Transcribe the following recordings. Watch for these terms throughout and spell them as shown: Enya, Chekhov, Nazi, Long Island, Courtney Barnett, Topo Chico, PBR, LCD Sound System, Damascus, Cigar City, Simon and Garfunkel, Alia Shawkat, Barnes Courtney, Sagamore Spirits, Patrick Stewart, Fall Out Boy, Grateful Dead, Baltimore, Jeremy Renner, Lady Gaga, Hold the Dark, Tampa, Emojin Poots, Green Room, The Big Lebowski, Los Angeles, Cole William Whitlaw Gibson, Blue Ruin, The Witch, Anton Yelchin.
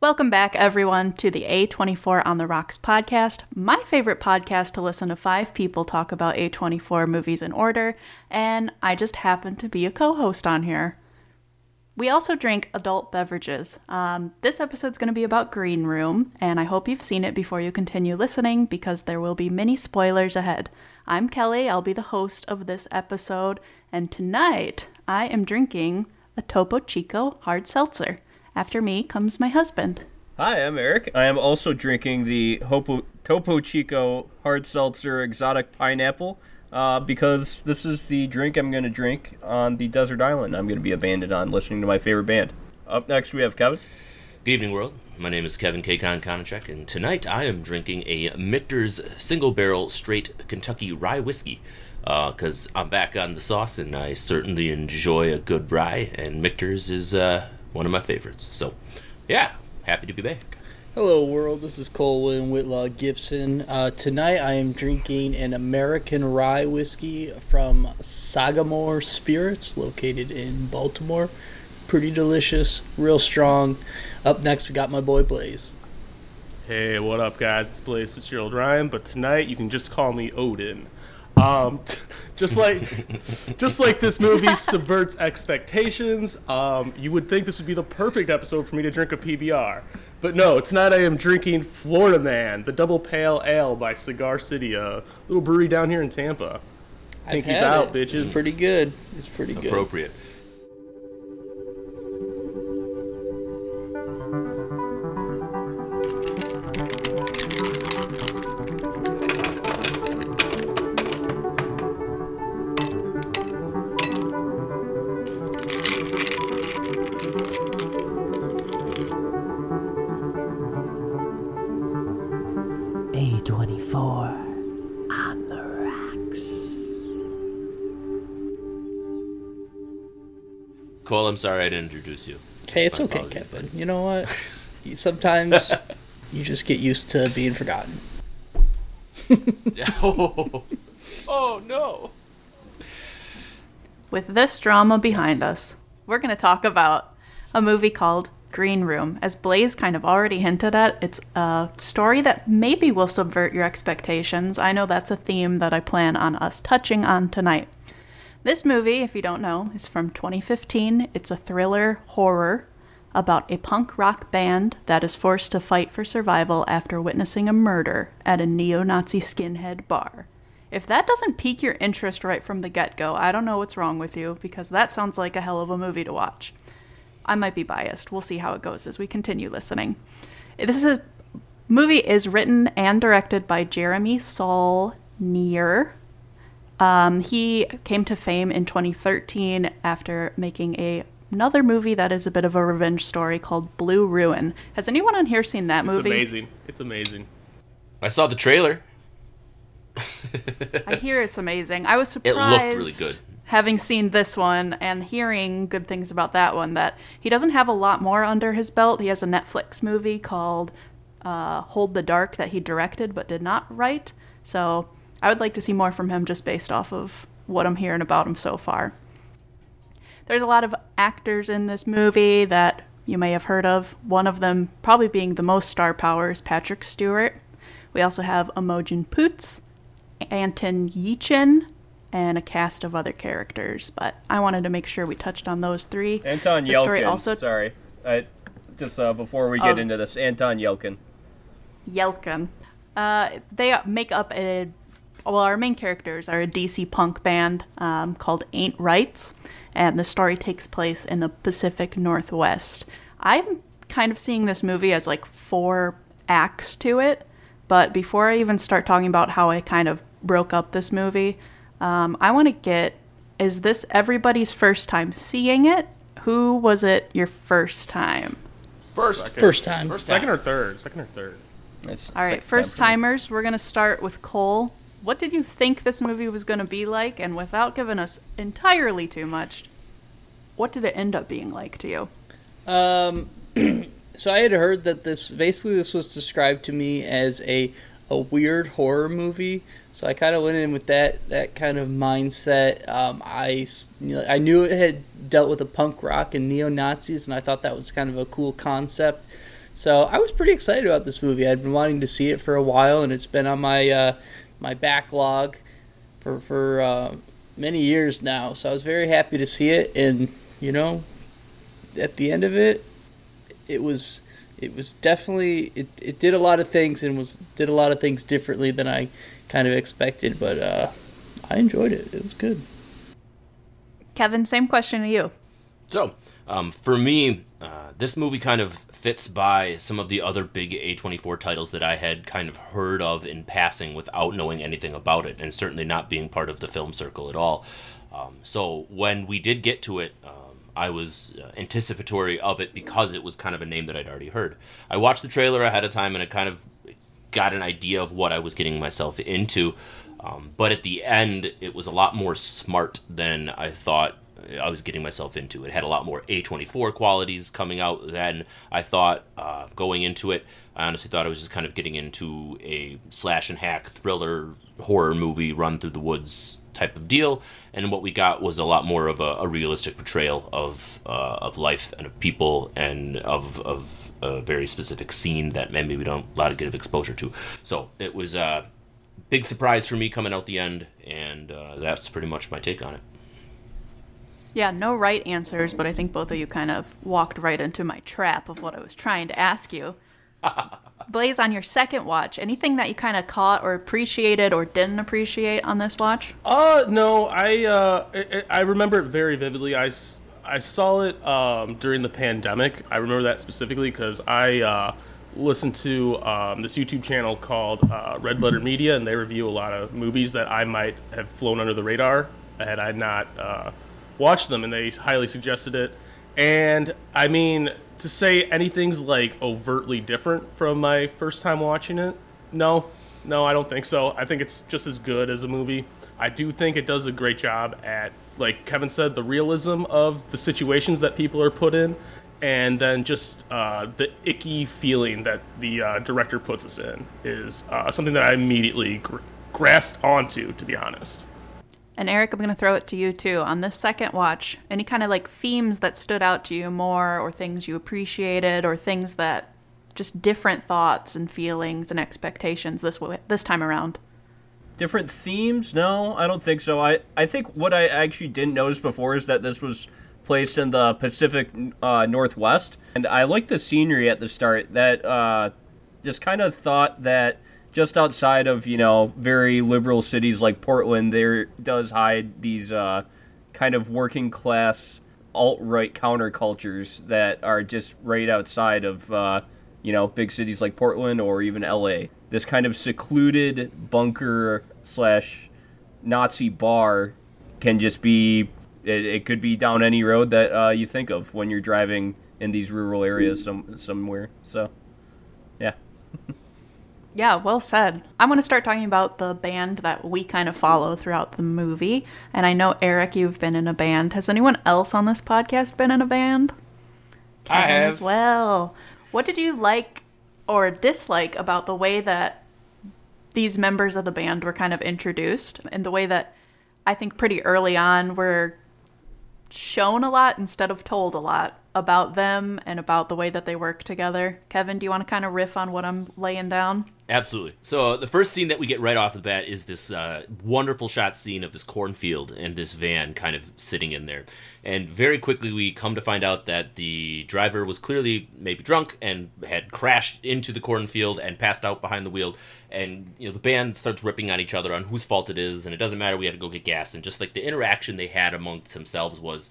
Welcome back, everyone, to the A24 on the Rocks podcast, my favorite podcast to listen to five people talk about A24 movies in order, and I just happen to be a co-host on here. We also drink adult beverages. This episode's going to be about Green Room, and I hope you've seen it before you continue listening, because there will be many spoilers ahead. I'm Kelly, I'll be the host of this episode, and tonight I am drinking a Topo Chico hard seltzer. After me comes my husband. Hi, I'm Eric. I am also drinking the Topo Chico Hard Seltzer Exotic Pineapple because this is the drink I'm going to drink on the desert island I'm going to be abandoned on, listening to my favorite band. Up next, we have Kevin. Good evening, world. My name is Kevin K. Konacek, and tonight I am drinking a Michter's Single Barrel Straight Kentucky Rye Whiskey because I'm back on the sauce, and I certainly enjoy a good rye, and Michter's is... one of my favorites. So, yeah, happy to be back. Hello, world. This is Cole William Whitlaw Gibson. Tonight I am drinking an American rye whiskey from Sagamore Spirits, located in Baltimore. Pretty delicious, real strong. Up next, we got my boy Blaze. Hey, what up, guys? It's Blaze Fitzgerald Ryan, but tonight you can just call me Odin. Just like this movie subverts expectations, you would think this would be the perfect episode for me to drink a PBR. But no, tonight I am drinking Florida Man, the double pale ale by Cigar City, a little brewery down here in Tampa. Pinkies out, bitches. It's pretty good. It's pretty good. Appropriate. Cole, I'm sorry I didn't introduce you. Hey, it's okay, Kevin. You know what? Sometimes you just get used to being forgotten. Oh, no. With this drama behind us, we're going to talk about a movie called Green Room. As Blaze kind of already hinted at, it's a story that maybe will subvert your expectations. I know that's a theme that I plan on us touching on tonight. This movie, if you don't know, is from 2015. It's a thriller horror about a punk rock band that is forced to fight for survival after witnessing a murder at a neo-Nazi skinhead bar. If that doesn't pique your interest right from the get-go, I don't know what's wrong with you, because that sounds like a hell of a movie to watch. I might be biased. We'll see how it goes as we continue listening. This movie is written and directed by Jeremy Saulnier. He came to fame in 2013 after making another movie that is a bit of a revenge story called Blue Ruin. Has anyone on here seen that movie? It's amazing. It's amazing. I saw the trailer. I hear it's amazing. I was surprised. It looked really good. Having seen this one and hearing good things about that one, that he doesn't have a lot more under his belt. He has a Netflix movie called Hold the Dark that he directed but did not write. So... I would like to see more from him just based off of what I'm hearing about him so far. There's a lot of actors in this movie that you may have heard of. One of them probably being the most star power is Patrick Stewart. We also have Emojin Poots, Anton Yelchin, and a cast of other characters. But I wanted to make sure we touched on those three. Anton Yelchin, sorry. Before we get into this, Anton Yelchin. They make up a... Well, our main characters are a DC punk band called Ain't Rights, and the story takes place in the Pacific Northwest. I'm kind of seeing this movie as like four acts to it, but before I even start talking about how I kind of broke up this movie, I want to get, is this everybody's first time seeing it? Who was it your first time? First time. Second or third. All right, first-timers, we're going to start with Cole. What did you think this movie was going to be like? And without giving us entirely too much, what did it end up being like to you? So I had heard that this was described to me as a weird horror movie. So I kind of went in with that kind of mindset. I knew it had dealt with a punk rock and neo-Nazis, and I thought that was kind of a cool concept. So I was pretty excited about this movie. I'd been wanting to see it for a while, and it's been on my my backlog for many years now. So I was very happy to see it, and you know, at the end of it, it was definitely it did a lot of things and did a lot of things differently than I kind of expected, but I enjoyed it. It was good. Kevin, same question to you. So, for me, this movie kind of fits by some of the other big A24 titles that I had kind of heard of in passing without knowing anything about it, and certainly not being part of the film circle at all. So when we did get to it, I was anticipatory of it because it was kind of a name that I'd already heard. I watched the trailer ahead of time, and I kind of got an idea of what I was getting myself into. But at the end, it was a lot more smart than I thought I was getting myself into. It had a lot more A24 qualities coming out than I thought going into it. I honestly thought I was just kind of getting into a slash and hack thriller horror movie, run through the woods type of deal. And what we got was a lot more of a realistic portrayal of life and of people and of a very specific scene that maybe we don't a lot of get of exposure to. So it was a big surprise for me coming out the end, and that's pretty much my take on it. Yeah, no right answers, but I think both of you kind of walked right into my trap of what I was trying to ask you. Blaze, on your second watch, anything that you kind of caught or appreciated or didn't appreciate on this watch? No, I remember it very vividly. I saw it during the pandemic. I remember that specifically because I listened to this YouTube channel called Red Letter Media, and they review a lot of movies that I might have flown under the radar had I not watched them, and they highly suggested it. And I mean, to say anything's like overtly different from my first time watching it, no, I don't think so. I think it's just as good as a movie. I do think it does a great job at, like Kevin said, the realism of the situations that people are put in, and then just the icky feeling that the director puts us in is something that I immediately grasped onto, to be honest. And Eric, I'm going to throw it to you too. On this second watch, any kind of like themes that stood out to you more, or things you appreciated, or things that just different thoughts and feelings and expectations this time around? Different themes? No, I don't think so. I think what I actually didn't notice before is that this was placed in the Pacific Northwest. And I liked the scenery at the start that just kind of thought that just outside of, you know, very liberal cities like Portland, there does hide these kind of working class alt-right countercultures that are just right outside of, you know, big cities like Portland or even L.A. This kind of secluded bunker slash Nazi bar can just be, it could be down any road that you think of when you're driving in these rural areas somewhere. So, yeah. Yeah, well said. I'm going to start talking about the band that we kind of follow throughout the movie. And I know, Eric, you've been in a band. Has anyone else on this podcast been in a band? Kevin, I have. As well. What did you like or dislike about the way that these members of the band were kind of introduced, and the way that I think pretty early on we're shown a lot instead of told a lot about them and about the way that they work together? Kevin, do you want to kind of riff on what I'm laying down? Absolutely. So the first scene that we get right off the bat is this wonderful shot scene of this cornfield and this van kind of sitting in there. And very quickly we come to find out that the driver was clearly maybe drunk and had crashed into the cornfield and passed out behind the wheel. And you know, the band starts ripping on each other on whose fault it is, and it doesn't matter, we have to go get gas. And just like the interaction they had amongst themselves was,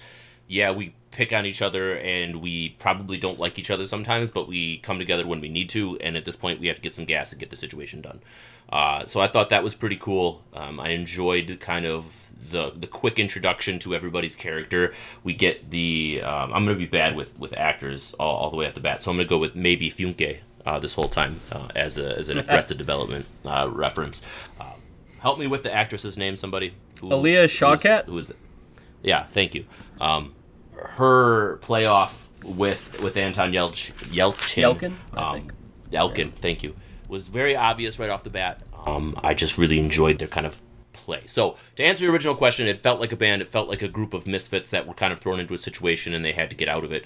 yeah, we pick on each other and we probably don't like each other sometimes, but we come together when we need to, and at this point we have to get some gas and get the situation done. So I thought that was pretty cool. I enjoyed kind of the quick introduction to everybody's character. We get the I'm going to be bad with actors all the way off the bat, so I'm going to go with maybe Funke this whole time as an Arrested Development reference. Help me with the actress's name, somebody. Alia Shawkat? Who is it? Yeah, thank you. Her playoff with Anton Yelchin. Yelchin, thank you. Was very obvious right off the bat. I just really enjoyed their kind of play. So to answer your original question, it felt like a band. It felt like a group of misfits that were kind of thrown into a situation and they had to get out of it.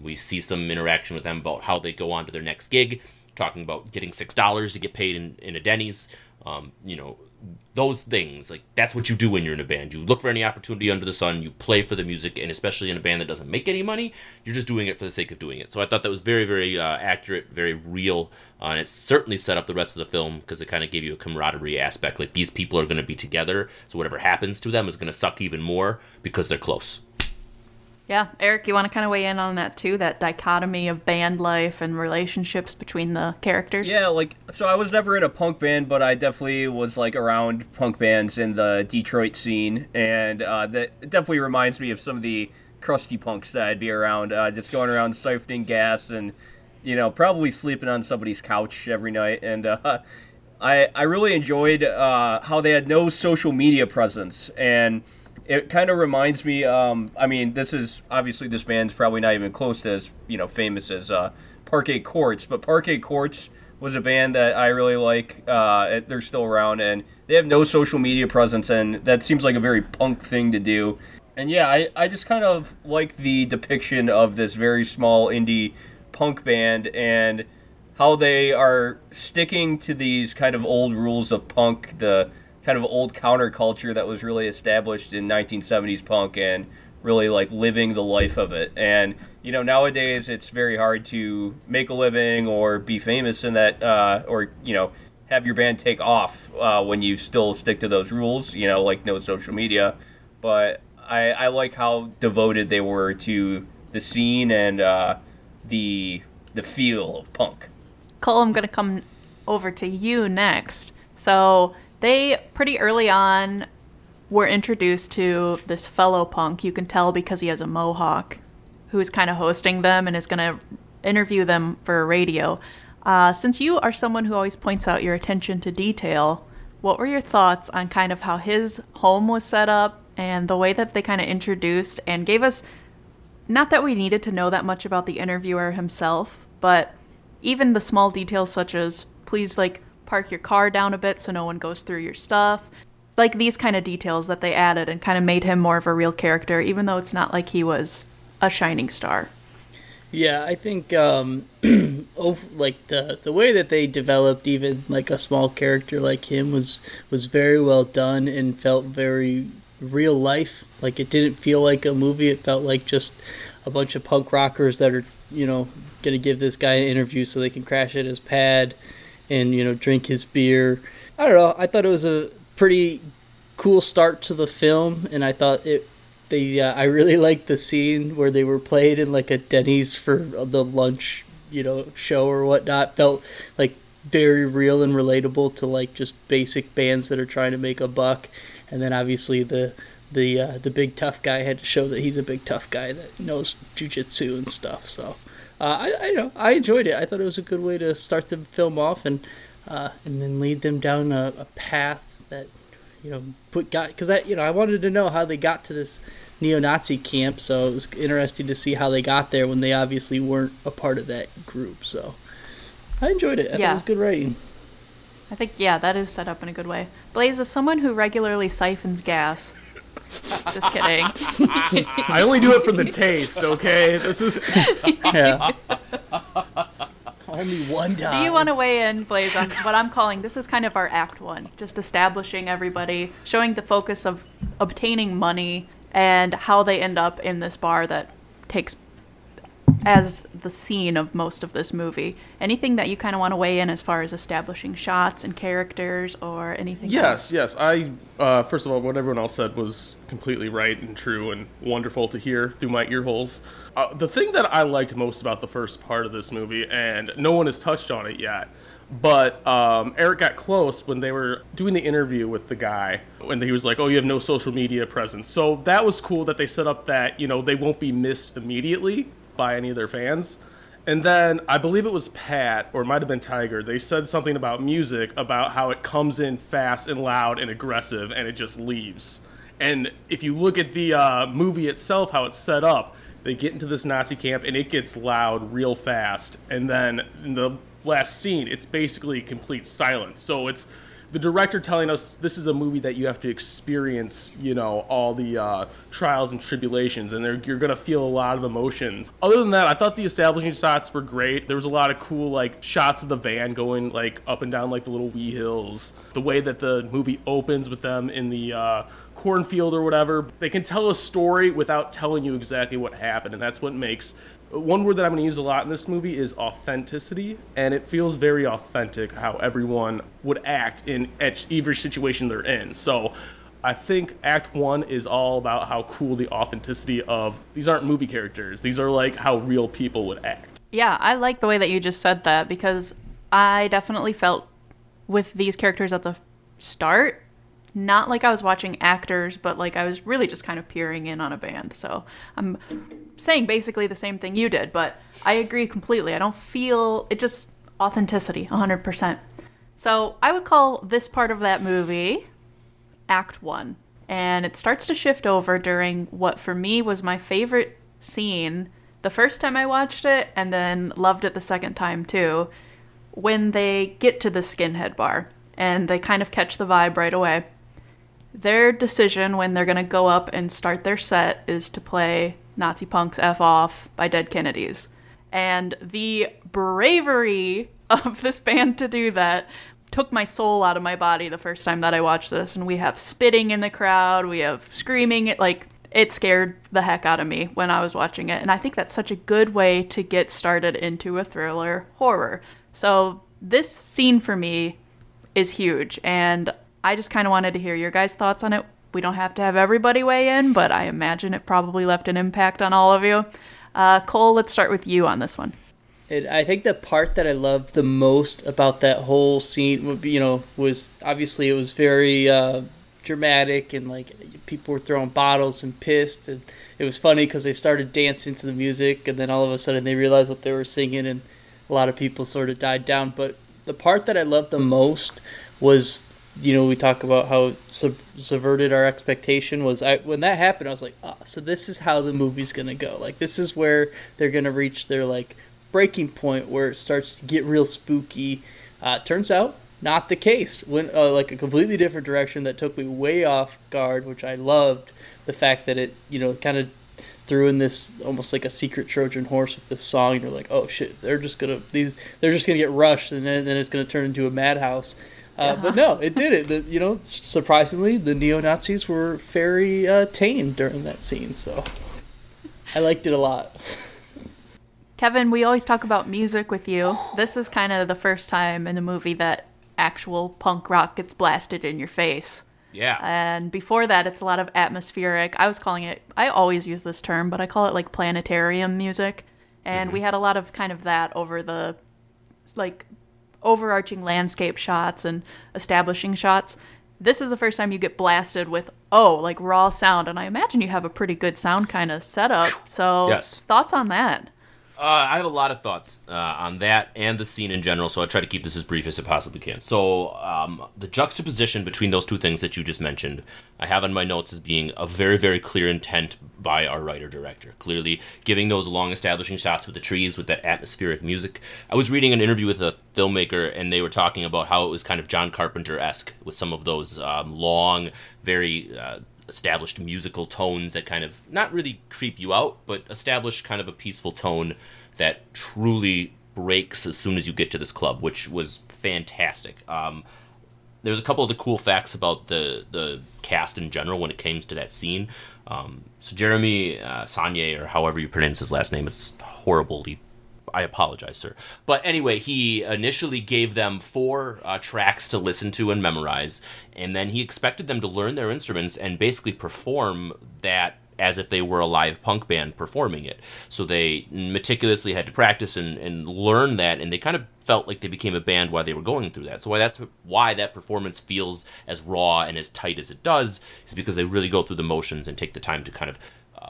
We see some interaction with them about how they go on to their next gig, talking about getting $6 to get paid in a Denny's. You know, those things, like, that's what you do when you're in a band. You look for any opportunity under the sun, you play for the music, and especially in a band that doesn't make any money, you're just doing it for the sake of doing it. So I thought that was very, very accurate, very real, and it certainly set up the rest of the film because it kind of gave you a camaraderie aspect. Like, these people are going to be together, so whatever happens to them is going to suck even more because they're close. Yeah, Eric, you want to kind of weigh in on that too, that dichotomy of band life and relationships between the characters? Yeah, like, so I was never in a punk band, but I definitely was, like, around punk bands in the Detroit scene, and that definitely reminds me of some of the crusty punks that I'd be around, just going around siphoning gas and, you know, probably sleeping on somebody's couch every night, and I really enjoyed how they had no social media presence, and it kind of reminds me, I mean, this is, obviously this band's probably not even close to as, you know, famous as Parquet Courts, but Parquet Courts was a band that I really like. They're still around, and they have no social media presence, and that seems like a very punk thing to do. And yeah, I just kind of like the depiction of this very small indie punk band and how they are sticking to these kind of old rules of punk, the kind of old counterculture that was really established in 1970s punk and really, like, living the life of it. And, you know, nowadays it's very hard to make a living or be famous in that, or, you know, have your band take off when you still stick to those rules, you know, like no social media. But I like how devoted they were to the scene and the feel of punk. Cole, I'm going to come over to you next. So they, pretty early on, were introduced to this fellow punk. You can tell because he has a mohawk, who is kind of hosting them and is going to interview them for radio. Since you are someone who always points out your attention to detail, what were your thoughts on kind of how his home was set up and the way that they kind of introduced and gave us, not that we needed to know that much about the interviewer himself, but even the small details such as, please, like, park your car down a bit so no one goes through your stuff. Like, these kind of details that they added and kind of made him more of a real character, even though it's not like he was a shining star. Yeah, I think like the way that they developed even like a small character like him was very well done and felt very real life. Like, it didn't feel like a movie. It felt like just a bunch of punk rockers that are, you know, going to give this guy an interview so they can crash at his pad and, you know, drink his beer. I don't know. I thought it was a pretty cool start to the film, and I thought I really liked the scene where they were played in, like, a Denny's for the lunch, you know, show or whatnot. Felt, like, very real and relatable to, like, just basic bands that are trying to make a buck. And then, obviously, the big tough guy had to show that he's a big tough guy that knows jiu-jitsu and stuff, so I know. I enjoyed it. I thought it was a good way to start the film off and then lead them down a path that, you know, I wanted to know how they got to this neo-Nazi camp. So it was interesting to see how they got there when they obviously weren't a part of that group. So I enjoyed it. I thought it was good writing. I think, yeah, that is set up in a good way. Blaze is someone who regularly siphons gas. Just kidding. I only do it for the taste, okay? This is... Yeah. Only one time. Do you want to weigh in, Blaze, on what I'm calling, this is kind of our act one, just establishing everybody, showing the focus of obtaining money and how they end up in this bar that takes as the scene of most of this movie. Anything that you kind of want to weigh in as far as establishing shots and characters or anything? Yes. I, first of all, what everyone else said was completely right and true and wonderful to hear through my ear holes. The thing that I liked most about the first part of this movie, and no one has touched on it yet, but Eric got close when they were doing the interview with the guy when he was like, oh, you have no social media presence. So that was cool that they set up that, you know, they won't be missed immediately by any of their fans. And then I believe it was Pat, or it might have been Tiger, they said something about music, about how it comes in fast and loud and aggressive and it just leaves. And if you look at the movie itself, how it's set up, they get into this Nazi camp and it gets loud real fast, and then in the last scene it's basically complete silence. So it's the director telling us this is a movie that you have to experience, you know, all the trials and tribulations, and you're going to feel a lot of emotions. Other than that, I thought the establishing shots were great. There was a lot of cool, like, shots of the van going, like, up and down, like, the little wee hills. The way that the movie opens with them in the cornfield or whatever. They can tell a story without telling you exactly what happened, and that's what makes... One word that I'm going to use a lot in this movie is authenticity, and it feels very authentic how everyone would act in every situation they're in. So I think Act 1 is all about how cool the authenticity of, these aren't movie characters, these are like how real people would act. Yeah, I like the way that you just said that, because I definitely felt with these characters at the start, not like I was watching actors, but like I was really just kind of peering in on a band. So I'm saying basically the same thing you did, but I agree completely. I don't feel, it just, authenticity, 100%. So I would call this part of that movie Act 1. And it starts to shift over during what for me was my favorite scene the first time I watched it, and then loved it the second time too, when they get to the skinhead bar and they kind of catch the vibe right away. Their decision when they're going to go up and start their set is to play Nazi Punks F Off by Dead Kennedys. And the bravery of this band to do that took my soul out of my body the first time that I watched this. And we have spitting in the crowd, we have screaming. It scared the heck out of me when I was watching it. And I think that's such a good way to get started into a thriller horror. So this scene for me is huge. And I just kind of wanted to hear your guys' thoughts on it. We don't have to have everybody weigh in, but I imagine it probably left an impact on all of you. Cole, let's start with you on this one. I think the part that I loved the most about that whole scene would be, was obviously it was very dramatic, and like people were throwing bottles and pissed, and it was funny because they started dancing to the music, and then all of a sudden they realized what they were singing, and a lot of people sort of died down. But the part that I loved the most was, we talk about how subverted our expectation was. When that happened, I was like, oh, so this is how the movie's going to go. Like, this is where they're going to reach their, breaking point where it starts to get real spooky. Turns out, not the case. Went, a completely different direction that took me way off guard, which I loved. The fact that it, kind of threw in this almost like a secret Trojan horse with this song. And you're like, oh, shit, they're just going to get rushed, and then it's going to turn into a madhouse. But no, it didn't. Surprisingly, the neo-Nazis were very tame during that scene, so I liked it a lot. Kevin, we always talk about music with you. This is kind of the first time in the movie that actual punk rock gets blasted in your face. Yeah. And before that, it's a lot of atmospheric. I always use this term, but I call it planetarium music. And we had a lot of kind of that over the, overarching landscape shots and establishing shots. This is the first time you get blasted with raw sound, and I imagine you have a pretty good sound kind of setup. So yes. Thoughts on that? I have a lot of thoughts on that and the scene in general, so I try to keep this as brief as I possibly can. So the juxtaposition between those two things that you just mentioned, I have on my notes as being a very, very clear intent by our writer-director. Clearly giving those long establishing shots with the trees, with that atmospheric music. I was reading an interview with a filmmaker, and they were talking about how it was kind of John Carpenter-esque with some of those long, very... established musical tones that kind of not really creep you out, but establish kind of a peaceful tone that truly breaks as soon as you get to this club, which was fantastic. There's a couple of the cool facts about the cast in general when it came to that scene. So Jeremy Saulnier, or however you pronounce his last name, it's horribly, I apologize, sir. But anyway, he initially gave them 4 tracks to listen to and memorize, and then he expected them to learn their instruments and basically perform that as if they were a live punk band performing it. So they meticulously had to practice and learn that, and they kind of felt like they became a band while they were going through that. So that's why that performance feels as raw and as tight as it does, is because they really go through the motions and take the time to kind of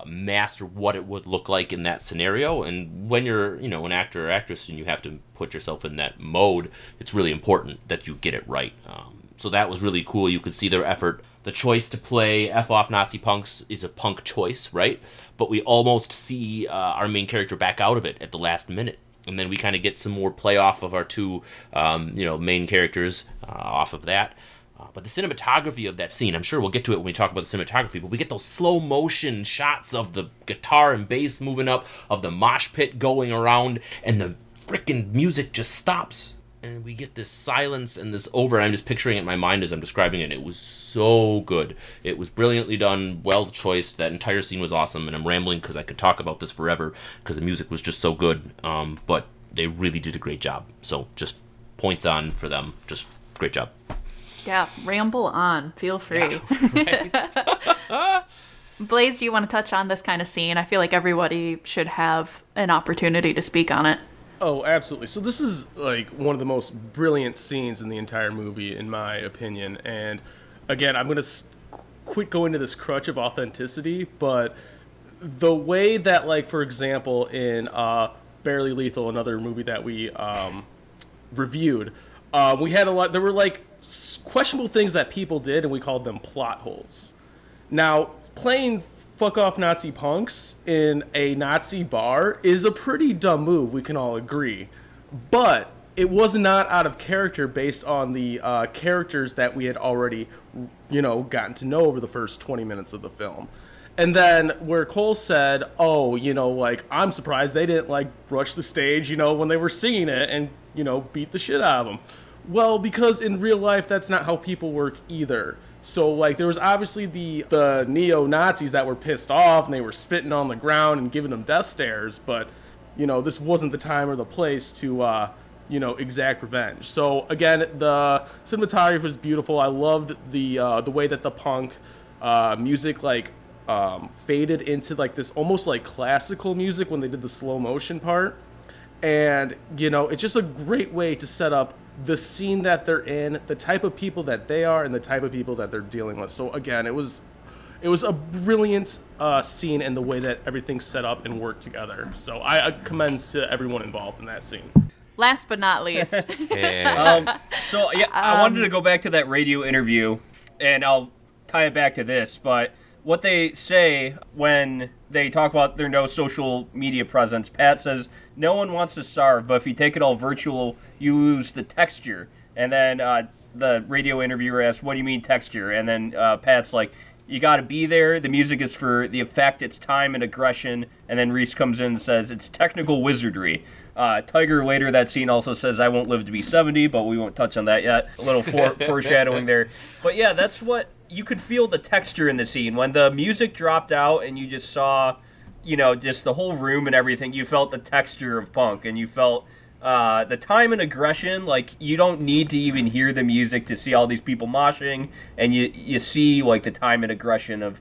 master what it would look like in that scenario. And when you're an actor or actress and you have to put yourself in that mode, it's really important that you get it right. So that was really cool. You could see their effort. The choice to play F Off Nazi Punks is a punk choice, right? But we almost see our main character back out of it at the last minute. and then we kind of get some more play off of our two, main characters off of that. But the cinematography of that scene, I'm sure we'll get to it when we talk about the cinematography, but we get those slow motion shots of the guitar and bass moving up, of the mosh pit going around, and the freaking music just stops. And we get this silence and this over, and I'm just picturing it in my mind as I'm describing it. It was so good. It was brilliantly done, well-choiced. That entire scene was awesome, and I'm rambling because I could talk about this forever because the music was just so good. But they really did a great job. So just points on for them. Just great job. Yeah, ramble on. Feel free. Yeah, right. Blaze, do you want to touch on this kind of scene? I feel like everybody should have an opportunity to speak on it. Oh, absolutely. So this is like one of the most brilliant scenes in the entire movie, in my opinion. And again, I'm going to quit going to this crutch of authenticity, but the way that, like, for example, in Barely Lethal, another movie that we reviewed, we had a lot, there were like questionable things that people did, and we called them plot holes. Now, playing fuck off Nazi punks in a Nazi bar is a pretty dumb move, we can all agree, but it was not out of character based on the characters that we had already, gotten to know over the first 20 minutes of the film. And then where Cole said, oh, I'm surprised they didn't, rush the stage, when they were singing it and, beat the shit out of them. Well, because in real life, that's not how people work either. So, there was obviously the neo-Nazis that were pissed off, and they were spitting on the ground and giving them death stares, but, this wasn't the time or the place to, exact revenge. So, again, the cinematography was beautiful. I loved the way that the punk music, faded into, this almost, classical music when they did the slow motion part. And, it's just a great way to set up the scene that they're in, the type of people that they are, and the type of people that they're dealing with. So again, it was a brilliant scene, and the way that everything's set up and worked together. So I commends to everyone involved in that scene. Last but not least. I wanted to go back to that radio interview, and I'll tie it back to this, but what they say when they talk about their no social media presence, Pat says, no one wants to starve, but if you take it all virtual, you lose the texture. And then the radio interviewer asks, what do you mean texture? And then Pat's like, you got to be there. The music is for the effect. It's time and aggression. And then Reese comes in and says, it's technical wizardry. Tiger later that scene also says, I won't live to be 70, but we won't touch on that yet. A little foreshadowing there. But yeah, that's what you could feel, the texture in the scene. When the music dropped out and you just saw, just the whole room and everything, you felt the texture of punk, and you felt the time and aggression. You don't need to even hear the music to see all these people moshing, and you see, the time and aggression of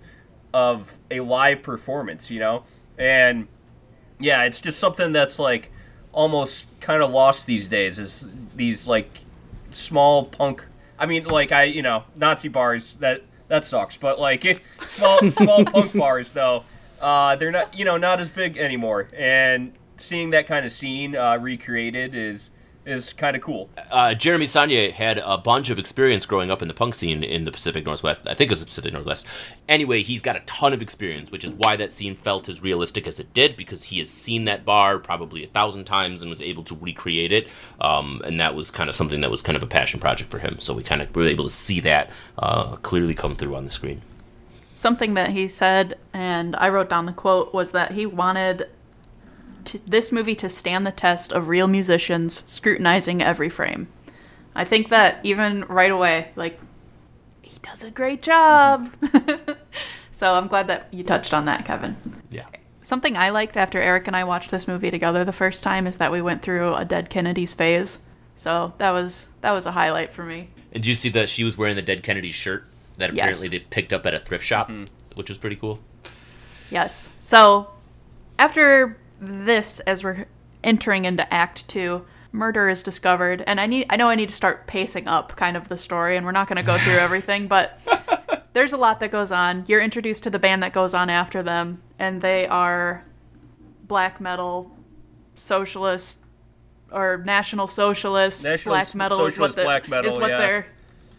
a live performance, And, yeah, it's just something that's, almost kind of lost these days, is these, small punk... I mean, Nazi bars, that sucks. But, small punk bars, though, they're not, not as big anymore. And seeing that kind of scene recreated is kind of cool. Jeremy Saulnier had a bunch of experience growing up in the punk scene in the Pacific Northwest. I think it was the Pacific Northwest. Anyway, he's got a ton of experience, which is why that scene felt as realistic as it did, because he has seen that bar probably 1,000 times and was able to recreate it. And that was kind of something that was kind of a passion project for him. So we kind of were able to see that clearly come through on the screen. Something that he said, and I wrote down the quote, was that he wanted this movie to stand the test of real musicians scrutinizing every frame. I think that even right away, he does a great job. Mm-hmm. So I'm glad that you touched on that, Kevin. Yeah. Something I liked after Eric and I watched this movie together the first time is that we went through a Dead Kennedys phase. So that was a highlight for me. And did you see that she was wearing the Dead Kennedys shirt that apparently they picked up at a thrift shop, mm-hmm. which was pretty cool? Yes. So after this, as we're entering into Act 2, murder is discovered, and I need to start pacing up kind of the story, and we're not going to go through everything, but there's a lot that goes on. You're introduced to the band that goes on after them, and they are black metal, socialist, or national socialist. Black metal socialist is what, they're...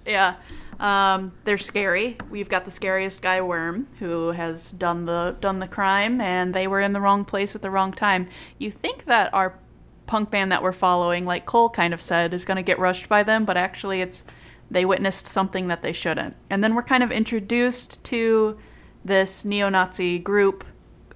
Yeah. They're scary. We've got the scariest guy, Worm, who has done the crime, and they were in the wrong place at the wrong time. You think that our punk band that we're following, like Cole kind of said, is going to get rushed by them, but actually it's they witnessed something that they shouldn't. And then we're kind of introduced to this neo-Nazi group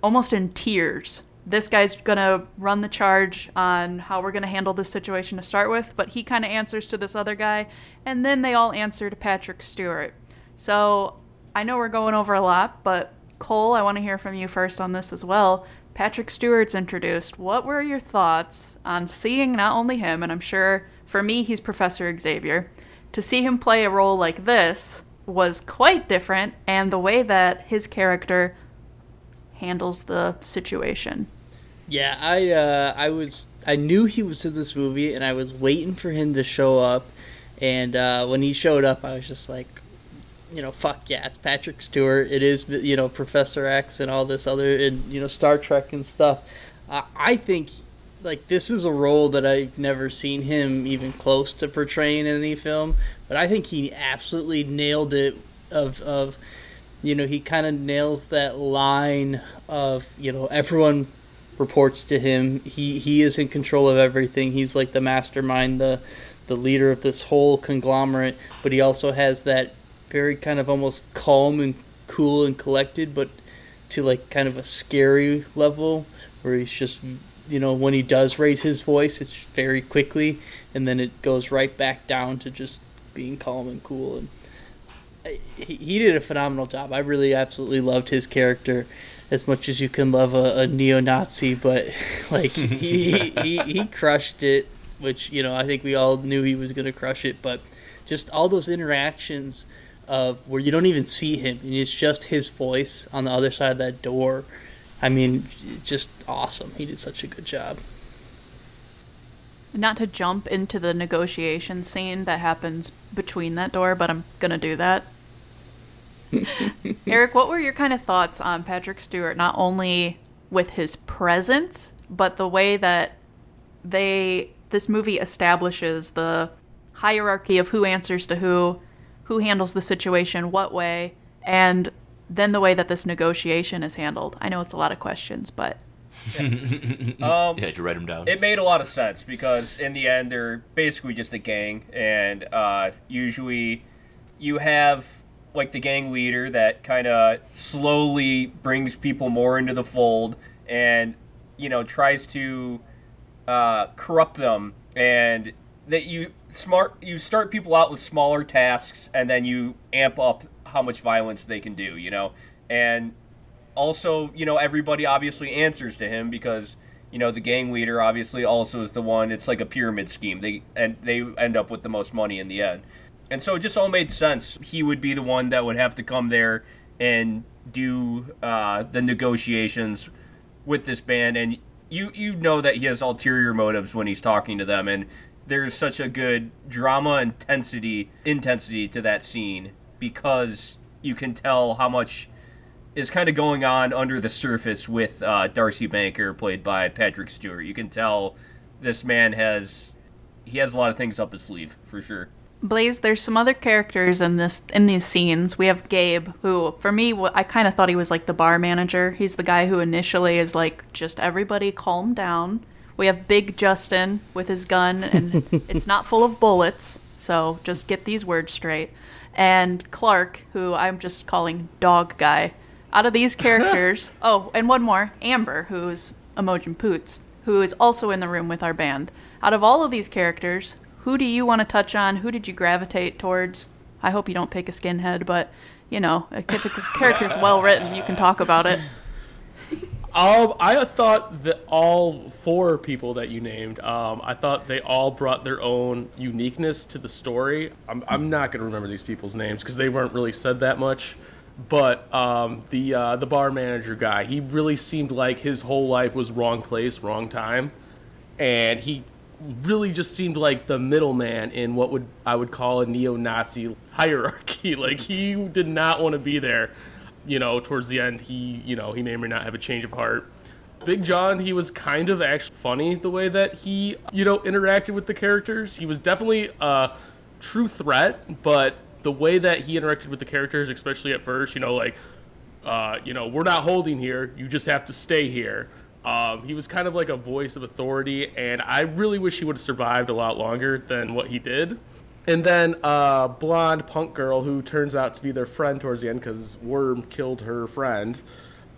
almost in tears. This guy's going to run the charge on how we're going to handle this situation to start with, but he kind of answers to this other guy, and then they all answer to Patrick Stewart. So I know we're going over a lot, but Cole, I want to hear from you first on this as well. Patrick Stewart's introduced. What were your thoughts on seeing not only him, and I'm sure for me he's Professor Xavier, to see him play a role like this was quite different, and the way that his character handles the situation. Yeah, I knew he was in this movie, and I was waiting for him to show up, and when he showed up, I was just like, you know, fuck yeah, it's Patrick Stewart, it is, you know, Professor X and all this other, and, you know, Star Trek and stuff. I think, like, this is a role that I've never seen him even close to portraying in any film, but I think he absolutely nailed it of you know, he kind of nails that line of, you know, everyone reports to him. He is in control of everything. He's like the mastermind, the leader of this whole conglomerate, but he also has that very kind of almost calm and cool and collected, but to like kind of a scary level where he's just, you know, when he does raise his voice, it's very quickly, and then it goes right back down to just being calm and cool. And he did a phenomenal job. I really absolutely loved his character, as much as you can love a neo-Nazi, but like he crushed it, which, you know, I think we all knew he was going to crush it, but just all those interactions of where you don't even see him, and it's just his voice on the other side of that door. I mean, just awesome. He did such a good job. Not to jump into the negotiation scene that happens between that door, but I'm going to do that. Eric, what were your kind of thoughts on Patrick Stewart, not only with his presence, but the way that this movie establishes the hierarchy of who answers to who handles the situation what way, and then the way that this negotiation is handled? I know it's a lot of questions, but... Yeah. Yeah, to write them down. It made a lot of sense, because in the end they're basically just a gang, and usually you have like the gang leader that kind of slowly brings people more into the fold, and, you know, tries to corrupt them, and that you start people out with smaller tasks, and then you amp up how much violence they can do, you know. And also, you know, everybody obviously answers to him, because, you know, the gang leader obviously also is the one. It's like a pyramid scheme. They end up with the most money in the end. And so it just all made sense. He would be the one that would have to come there and do the negotiations with this band. And you know that he has ulterior motives when he's talking to them. And there's such a good drama intensity to that scene, because you can tell how much is kind of going on under the surface with Darcy Banker, played by Patrick Stewart. You can tell this man has a lot of things up his sleeve, for sure. Blaze, there's some other characters in these scenes. We have Gabe, who, for me, I kind of thought he was like the bar manager. He's the guy who initially is like, just everybody calm down. We have Big Justin with his gun, and it's not full of bullets, so just get these words straight. And Clark, who I'm just calling Dog Guy. Out of these characters, oh, and one more, Amber, who's Emojin Poots, who is also in the room with our band. Out of all of these characters, who do you want to touch on? Who did you gravitate towards? I hope you don't pick a skinhead, but, you know, if a character's well-written, you can talk about it. I thought that all four people that you named, I thought they all brought their own uniqueness to the story. I'm not going to remember these people's names, because they weren't really said that much. But the bar manager guy, he really seemed like his whole life was wrong place, wrong time. And he really just seemed like the middleman in what I would call a neo-Nazi hierarchy. Like, he did not want to be there. You know, towards the end, he may or may not have a change of heart. Big John, he was kind of actually funny the way that he, you know, interacted with the characters. He was definitely a true threat, but the way that he interacted with the characters, especially at first, you know, like, you know, we're not holding here. You just have to stay here. He was kind of like a voice of authority, and I really wish he would have survived a lot longer than what he did. And then a blonde punk girl who turns out to be their friend towards the end because Worm killed her friend.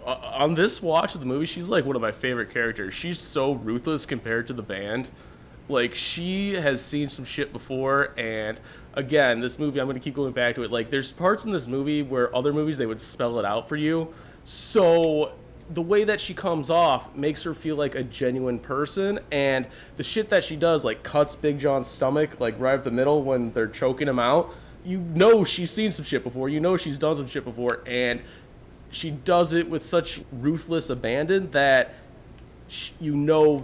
On this watch of the movie, she's like one of my favorite characters. She's so ruthless compared to the band. Like, she has seen some shit before, and again, this movie, I'm going to keep going back to it. Like, there's parts in this movie where other movies, they would spell it out for you. So the way that she comes off makes her feel like a genuine person, and the shit that she does, like, cuts Big John's stomach, like, right up the middle when they're choking him out. You know she's seen some shit before. You know she's done some shit before, and she does it with such ruthless abandon that you know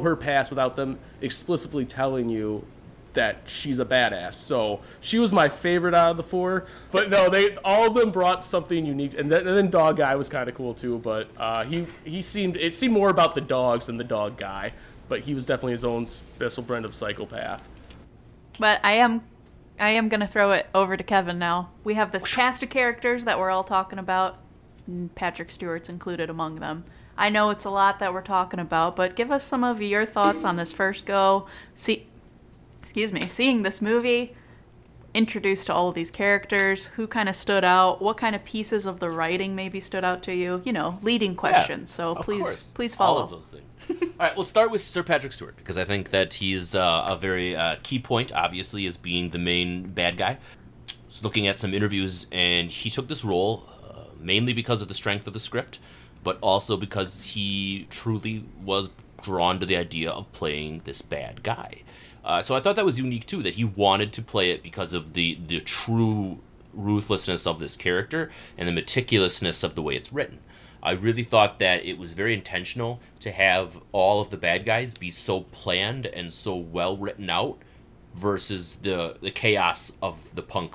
her past without them explicitly telling you that she's a badass. So she was my favorite out of the four, but no, they all of them brought something unique. And then Dog Guy was kind of cool too, but it seemed more about the dogs than the dog guy, but he was definitely his own special brand of psychopath. But I am gonna throw it over to Kevin now. We have this cast of characters that we're all talking about, and Patrick Stewart's included among them. I know it's a lot that we're talking about, but give us some of your thoughts on this first go. Seeing this movie, introduced to all of these characters, who kind of stood out, what kind of pieces of the writing maybe stood out to you, you know, leading questions. Yeah, so please follow. All of those things. All right, let's start with Sir Patrick Stewart, because I think that he's a very key point, obviously, as being the main bad guy. Just looking at some interviews, and he took this role mainly because of the strength of the script, but also because he truly was drawn to the idea of playing this bad guy. So I thought that was unique, too, that he wanted to play it because of the true ruthlessness of this character and the meticulousness of the way it's written. I really thought that it was very intentional to have all of the bad guys be so planned and so well written out versus the chaos of the punk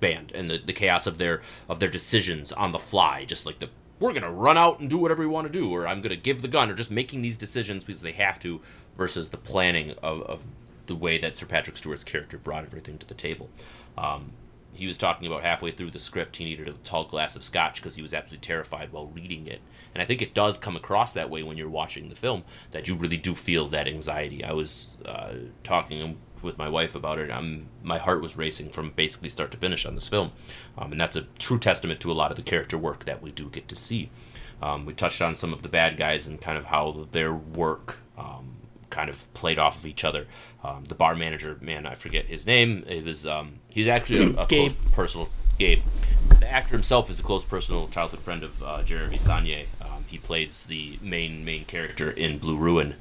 band and the chaos of their decisions on the fly, just like we're going to run out and do whatever we want to do, or I'm going to give the gun, or just making these decisions because they have to, versus the planning of the way that Sir Patrick Stewart's character brought everything to the table. He was talking about halfway through the script, he needed a tall glass of scotch because he was absolutely terrified while reading it. And I think it does come across that way when you're watching the film, that you really do feel that anxiety. I was talking with my wife about it. My heart was racing from basically start to finish on this film. And that's a true testament to a lot of the character work that we do get to see. We touched on some of the bad guys and kind of how their work kind of played off of each other. The bar manager, man, I forget his name. It was, he's actually a close personal... Gabe. The actor himself is a close personal childhood friend of Jeremy Saulnier. He plays the main character in Blue Ruin.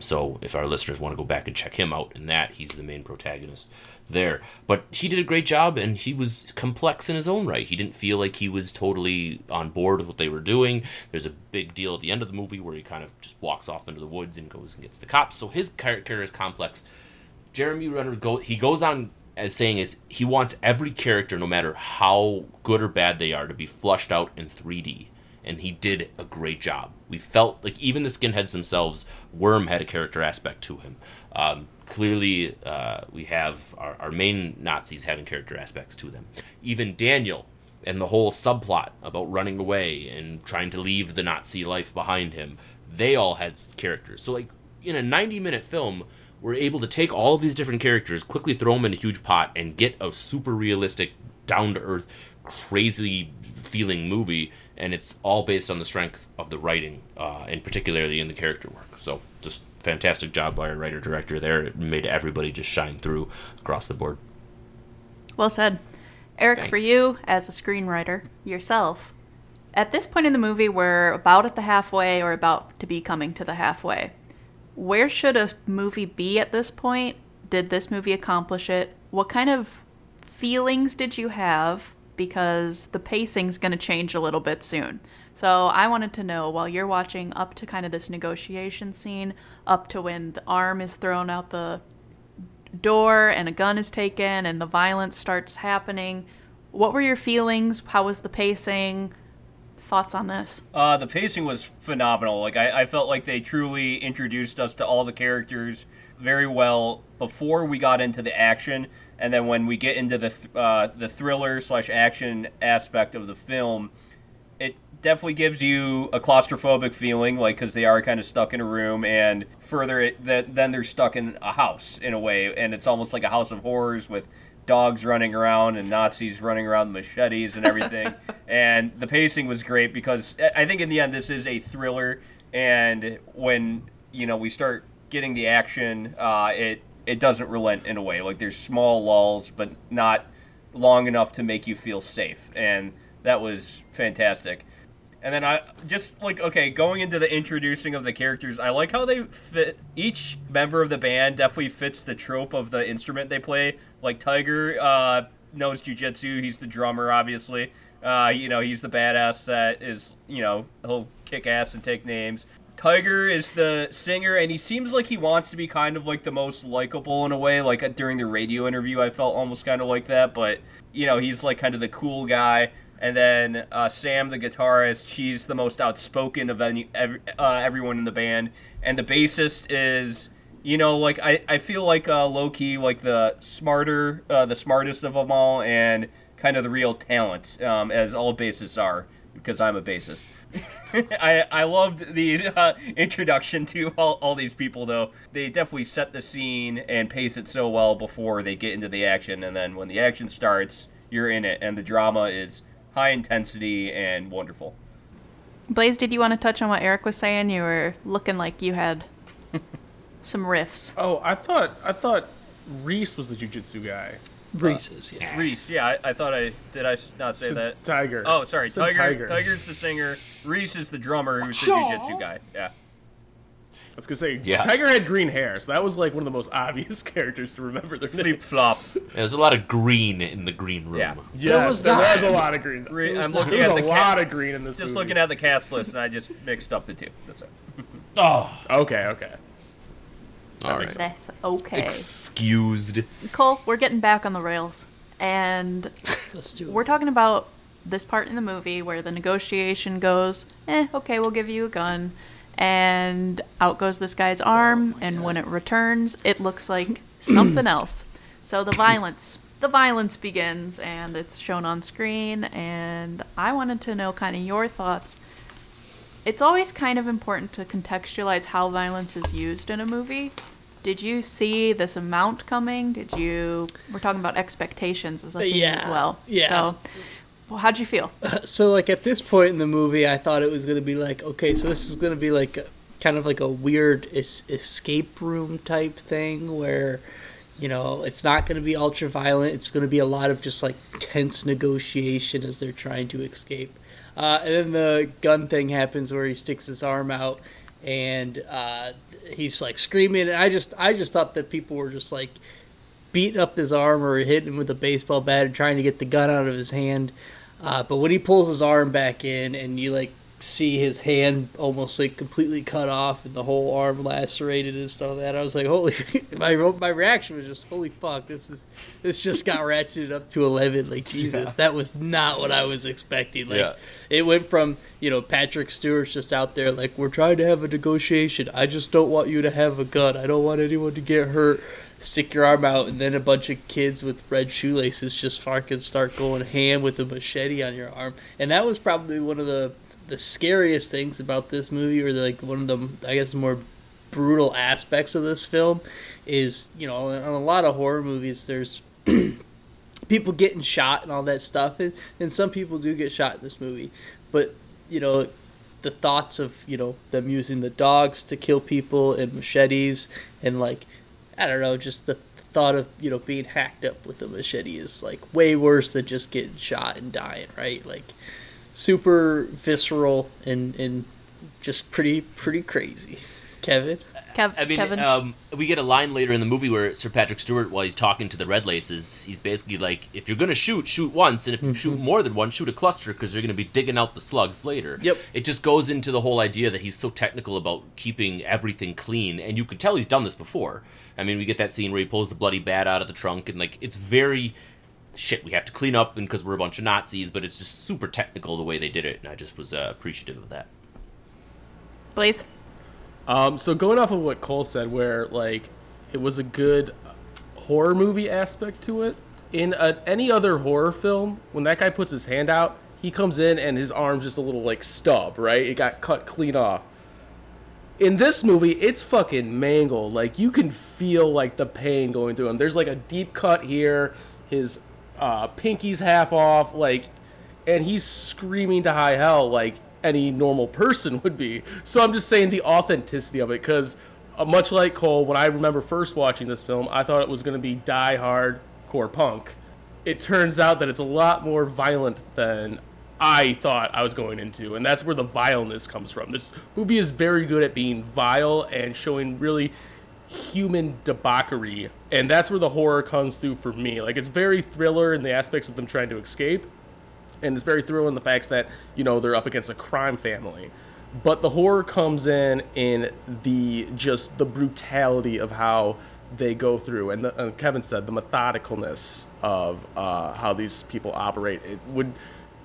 So if our listeners want to go back and check him out in that, he's the main protagonist there. But he did a great job, and he was complex in his own right. He didn't feel like he was totally on board with what they were doing. There's a big deal at the end of the movie where he kind of just walks off into the woods and goes and gets the cops. So his character is complex. Jeremy Renner, he goes on as saying is he wants every character, no matter how good or bad they are, to be flushed out in 3D. And he did a great job. We felt like even the skinheads themselves, Worm had a character aspect to him. Clearly, we have our main Nazis having character aspects to them. Even Daniel and the whole subplot about running away and trying to leave the Nazi life behind him, they all had characters. So, like, in a 90-minute film, we're able to take all of these different characters, quickly throw them in a huge pot, and get a super realistic, down-to-earth, crazy-feeling movie, and it's all based on the strength of the writing, and particularly in the character work. So, just fantastic job by our writer-director there. It made everybody just shine through across the board. Well said. Eric, thanks. For you, as a screenwriter, yourself, at this point in the movie, we're about at the halfway, or about to be coming to the halfway. Where should a movie be at this point? Did this movie accomplish it? What kind of feelings did you have? Because the pacing's going to change a little bit soon. So I wanted to know, while you're watching up to kind of this negotiation scene, up to when the arm is thrown out the door and a gun is taken and the violence starts happening, what were your feelings? How was the pacing? Thoughts on this? The pacing was phenomenal. Like, I felt like they truly introduced us to all the characters very well before we got into the action, and then when we get into the thriller/action aspect of the film, it definitely gives you a claustrophobic feeling, like, because they are kind of stuck in a room, and further then they're stuck in a house in a way, and it's almost like a house of horrors with dogs running around and Nazis running around, machetes and everything. And the pacing was great, because I think in the end this is a thriller, and when, you know, we start getting the action, it doesn't relent in a way. Like, there's small lulls, but not long enough to make you feel safe, and that was fantastic. And then I just, like, okay, going into the introducing of the characters, I like how they fit. Each member of the band definitely fits the trope of the instrument they play. Like, Tiger knows jiu-jitsu. He's the drummer, obviously. You know, he's the badass that is, you know, he'll kick ass and take names. Tiger is the singer, and he seems like he wants to be kind of, like, the most likable in a way. Like, during the radio interview, I felt almost kind of like that. But, you know, he's, like, kind of the cool guy. And then Sam, the guitarist, she's the most outspoken of everyone in the band. And the bassist is, you know, like, I feel like low-key, like, the smartest of them all, and kind of the real talent, as all bassists are, because I'm a bassist. I loved the introduction to all these people, though. They definitely set the scene and pace it so well before they get into the action. And then when the action starts, you're in it, and the drama is high intensity and wonderful. Blaze, did you want to touch on what Eric was saying? You were looking like you had some riffs. Oh, I thought Reese was the jiu-jitsu guy. Reese, yeah. I thought I not say that? Tiger. Oh, sorry. Tiger. Tiger's the singer. Reese is the drummer, who's the jiu-jitsu guy. Yeah. I was gonna say, yeah. Tiger had green hair, so that was like one of the most obvious characters to remember their name. Flip flop. There's a lot of green in the Green Room. Yeah, there was a lot of green. I'm looking at the cast list, and I just mixed up the two. That's it. Oh, okay. All right. That's okay. Excused. Cole, we're getting back on the rails, and let's do it. We're talking about this part in the movie where the negotiation goes. Okay, we'll give you a gun. And out goes this guy's arm, and when it returns, it looks like something else. So the violence begins, and it's shown on screen, and I wanted to know kind of your thoughts. It's always kind of important to contextualize how violence is used in a movie. Did you see this amount coming? We're talking about expectations as a thing as well. Yeah. So, well, how'd you feel? So, like, at this point in the movie, I thought it was going to be like, okay, so this is going to be like kind of like a weird escape room type thing where, you know, it's not going to be ultra violent. It's going to be a lot of just like tense negotiation as they're trying to escape. And then the gun thing happens where he sticks his arm out and he's like screaming. And I just thought that people were just like beating up his arm or hitting him with a baseball bat and trying to get the gun out of his hand. But when he pulls his arm back in and you, like, see his hand almost, like, completely cut off and the whole arm lacerated and stuff like that, I was like, holy... my reaction was just, holy fuck, this just got ratcheted up to 11. Like, Jesus, that was not what I was expecting. Like, it went from, you know, Patrick Stewart's just out there, like, we're trying to have a negotiation. I just don't want you to have a gun. I don't want anyone to get hurt. Stick your arm out, and then a bunch of kids with red shoelaces just fucking start going ham with a machete on your arm. And that was probably one of the scariest things about this movie, or like one of the, I guess, more brutal aspects of this film is, you know, in a lot of horror movies, there's people getting shot and all that stuff, and some people do get shot in this movie. But, you know, the thoughts of, you know, them using the dogs to kill people and machetes and, like, I don't know, just the thought of, you know, being hacked up with a machete is, like, way worse than just getting shot and dying, right? Like, super visceral and just pretty crazy. Kevin? We get a line later in the movie where Sir Patrick Stewart, while he's talking to the Red Laces, he's basically like, if you're going to shoot, shoot once, and if you shoot more than one, shoot a cluster, because you're going to be digging out the slugs later. Yep. It just goes into the whole idea that he's so technical about keeping everything clean, and you could tell he's done this before. I mean, we get that scene where he pulls the bloody bat out of the trunk, and, like, it's very... shit, we have to clean up because we're a bunch of Nazis, but it's just super technical the way they did it, and I just was appreciative of that. Blaze? So going off of what Cole said, where, like, it was a good horror movie aspect to it, in any other horror film, when that guy puts his hand out, He comes in and his arm's just a little, like, stub, right? It got cut clean off. In this movie, it's fucking mangled. Like, you can feel, like, the pain going through him. There's, like, a deep cut here. His pinky's half off, like, and he's screaming to high hell like any normal person would be. So I'm just saying the authenticity of it, because much like Cole, when I remember first watching this film, I thought it was going to be die-hard core punk. It turns out that it's a lot more violent than I thought I was going into, and that's where the vileness comes from. This movie is very good at being vile and showing really human debauchery, and that's where the horror comes through for me. Like, it's very thriller in the aspects of them trying to escape, and it's very thrilling the fact that, you know, they're up against a crime family. But the horror comes in the just the brutality of how they go through, and Kevin said the methodicalness of how these people operate. It would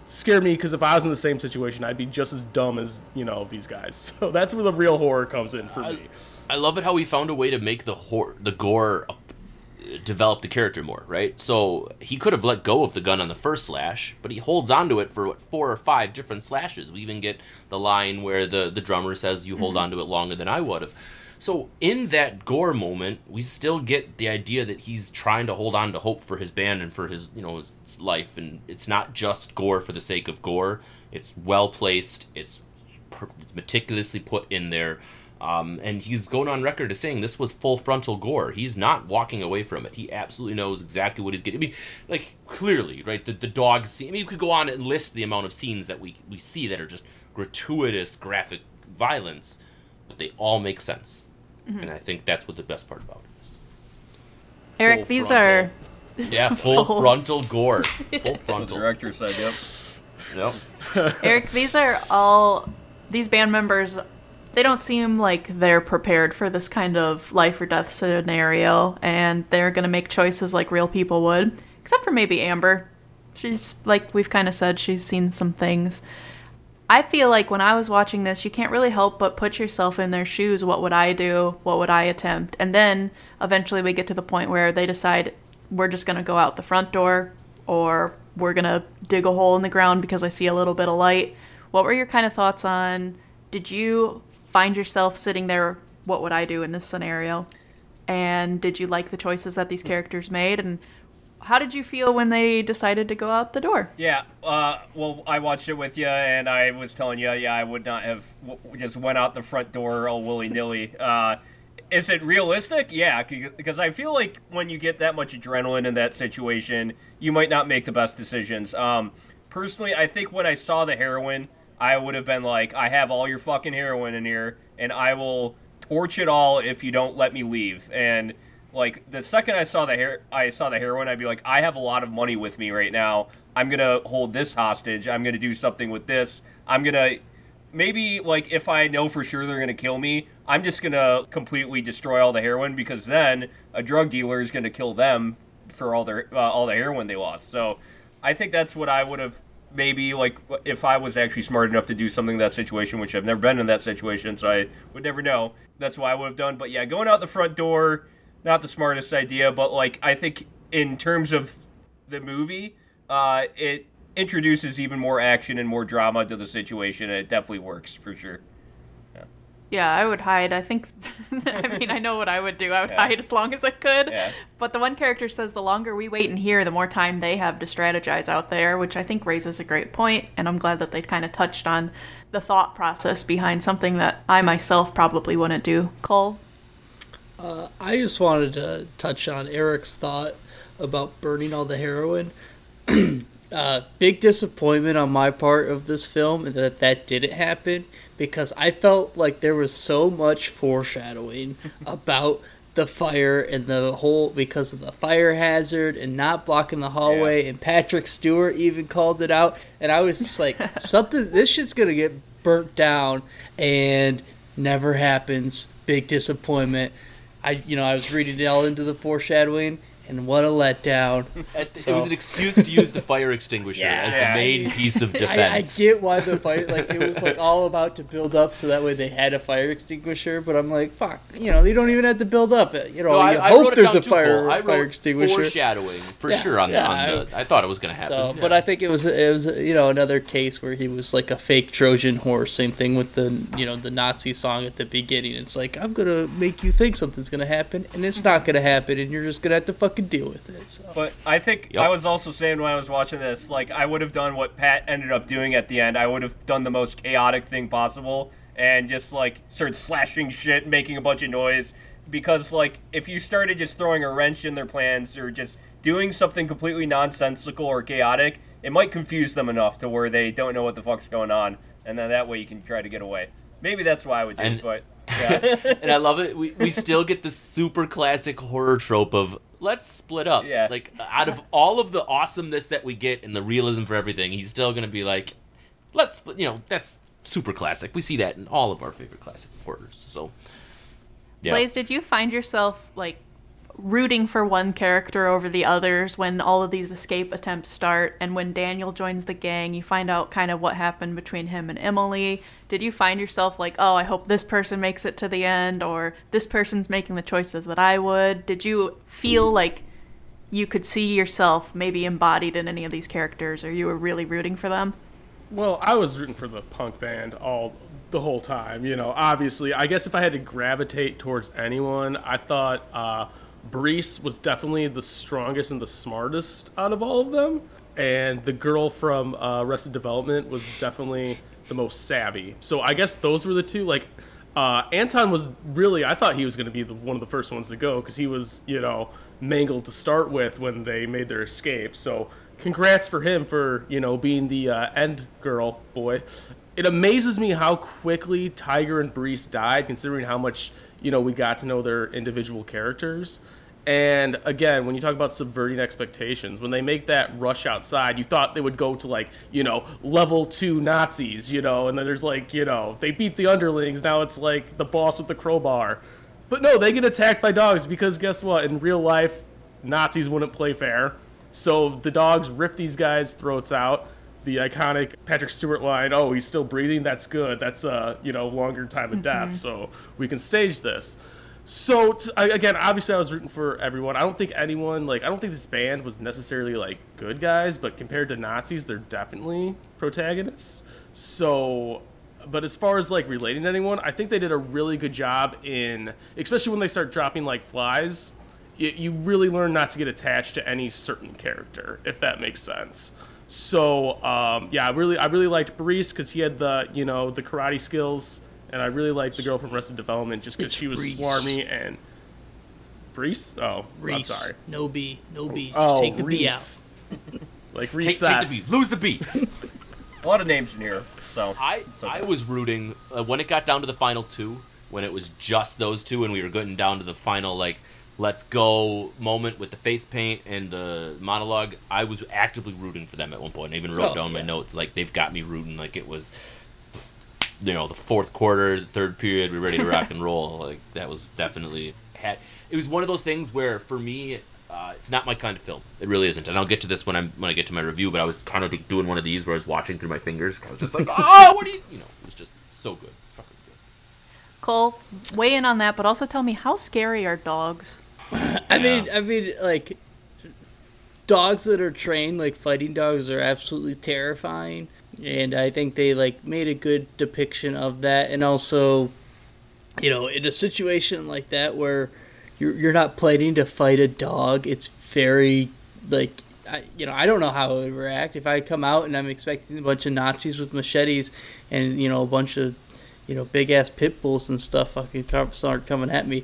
scare me, because if I was in the same situation, I'd be just as dumb as, you know, these guys. So that's where the real horror comes in for me. I love it how we found a way to make the gore develop the character more, right? So he could have let go of the gun on the first slash, but he holds onto it for, what, 4 or 5 different slashes. We even get the line where the drummer says, you hold onto it longer than I would have. So in that gore moment, we still get the idea that he's trying to hold on to hope for his band and for his, you know, his life. And it's not just gore for the sake of gore. It's well-placed. It's meticulously put in there. And he's going on record as saying this was full frontal gore. He's not walking away from it. He absolutely knows exactly what he's getting. I mean, like, clearly, right, the dog scene. I mean, you could go on and list the amount of scenes that we see that are just gratuitous, graphic violence, but they all make sense. Mm-hmm. And I think that's what the best part about it is. Eric, full these frontal. Are... Yeah, full frontal gore. Full frontal. The director said, yep. Eric, these are all... These band members... They don't seem like they're prepared for this kind of life or death scenario, and they're going to make choices like real people would, except for maybe Amber. She's, like we've kind of said, she's seen some things. I feel like when I was watching this, you can't really help but put yourself in their shoes. What would I do? What would I attempt? And then eventually we get to the point where they decide we're just going to go out the front door, or we're going to dig a hole in the ground because I see a little bit of light. What were your kind of thoughts on, did you... find yourself sitting there, what would I do in this scenario? And did you like the choices that these characters made? And how did you feel when they decided to go out the door? Yeah, well, I watched it with you, and I was telling you, yeah, I would not have just went out the front door all willy-nilly. Is it realistic? Yeah, because I feel like when you get that much adrenaline in that situation, you might not make the best decisions. Personally, I think when I saw the heroin... I would have been like, I have all your fucking heroin in here, and I will torch it all if you don't let me leave. And, like, the second I saw the heroin, I'd be like, I have a lot of money with me right now. I'm going to hold this hostage. I'm going to do something with this. I'm going to... Maybe, like, if I know for sure they're going to kill me, I'm just going to completely destroy all the heroin, because then a drug dealer is going to kill them for all the heroin they lost. So I think that's what I would have... Maybe, like, if I was actually smart enough to do something in that situation, which I've never been in that situation, so I would never know. That's what I would have done. But, yeah, going out the front door, not the smartest idea. But, like, I think in terms of the movie, it introduces even more action and more drama to the situation, and it definitely works, for sure. Yeah, I would hide. I think, I mean, I know what I would do. I would hide as long as I could. Yeah. But the one character says the longer we wait in here, the more time they have to strategize out there, which I think raises a great point. And I'm glad that they kind of touched on the thought process behind something that I myself probably wouldn't do. Cole? I just wanted to touch on Eric's thought about burning all the heroin. Big disappointment on my part of this film that didn't happen, because I felt like there was so much foreshadowing about the fire and the whole, because of the fire hazard and not blocking the hallway, and Patrick Stewart even called it out, and I was just like, this shit's gonna get burnt down, and never happens. Big disappointment. I was reading it all into the foreshadowing, and what a letdown. It was an excuse to use the fire extinguisher as the main piece of defense. I get why the fire, it was all about to build up so that way they had a fire extinguisher, but I'm like, fuck, they don't even have to build up. I hope there's a fire extinguisher. Foreshadowing for sure I thought it was going to happen. So, but I think it was another case where he was like a fake Trojan horse. Same thing with the Nazi song at the beginning. It's like, I'm going to make you think something's going to happen, and it's not going to happen, and you're just going to have to fucking deal with it. So. But I think I was also saying when I was watching this, I would have done what Pat ended up doing at the end. I would have done the most chaotic thing possible and just, started slashing shit, making a bunch of noise. Because, if you started just throwing a wrench in their plans or just doing something completely nonsensical or chaotic, it might confuse them enough to where they don't know what the fuck's going on. And then that way you can try to get away. Maybe that's why I would do it, but... Yeah. And I love it. We still get the super classic horror trope of let's split up. Yeah. Out of all of the awesomeness that we get and the realism for everything, he's still going to be like, let's split. That's super classic. We see that in all of our favorite classic horrors. So, yeah. Blaze, did you find yourself rooting for one character over the others when all of these escape attempts start, and when Daniel joins the gang you find out kind of what happened between him and Emily? Did you find yourself I hope this person makes it to the end, or this person's making the choices that I would? Did you feel like you could see yourself maybe embodied in any of these characters, or you were really rooting for them? Well, I was rooting for the punk band the whole time, obviously. I guess if I had to gravitate towards anyone, I thought Brees was definitely the strongest and the smartest out of all of them. And the girl from Arrested Development was definitely the most savvy. So I guess those were the two. Anton was really, I thought he was going to be one of the first ones to go because he was, mangled to start with when they made their escape. So congrats for him for, being the end girl boy. It amazes me how quickly Tiger and Brees died, considering how much, we got to know their individual characters. And again, when you talk about subverting expectations, when they make that rush outside, you thought they would go to level 2 Nazis, and then there's they beat the underlings. Now it's the boss with the crowbar. But no, they get attacked by dogs because guess what? In real life, Nazis wouldn't play fair. So the dogs rip these guys' throats out. The iconic Patrick Stewart line, oh, he's still breathing? That's good. That's a, longer time of death, so we can stage this. So, again, obviously I was rooting for everyone. I don't think anyone, I don't think this band was necessarily, good guys, but compared to Nazis, they're definitely protagonists. So, but as far as, relating to anyone, I think they did a really good job in, especially when they start dropping, flies, you really learn not to get attached to any certain character, if that makes sense. So, I really liked Brees because he had the, the karate skills, and I really liked the girl from Arrested Development just because she was swarmy and... Brees? Oh, Reese. I'm sorry. No B. No B. Just take the Reese. B out. Recess. Take the B. Lose the B. A lot of names in here, so... I was rooting, when it got down to the final two, when it was just those two, and we were getting down to the final, let's go moment with the face paint and the monologue, I was actively rooting for them at one point. I even wrote down my notes, they've got me rooting, it was, the fourth quarter, third period, we're ready to rock and roll. That was definitely... It was one of those things where, for me, it's not my kind of film. It really isn't. And I'll get to this when I get to my review, but I was kind of doing one of these where I was watching through my fingers. I was just oh, what do you... it was just so good. Fucking good. Cole, weigh in on that, but also tell me, how scary are dogs? I mean, dogs that are trained, fighting dogs, are absolutely terrifying, and I think they, made a good depiction of that, and also, in a situation like that where you're not planning to fight a dog, it's very, I don't know how I would react if I come out and I'm expecting a bunch of Nazis with machetes and, a bunch of, big-ass pit bulls and stuff fucking start coming at me.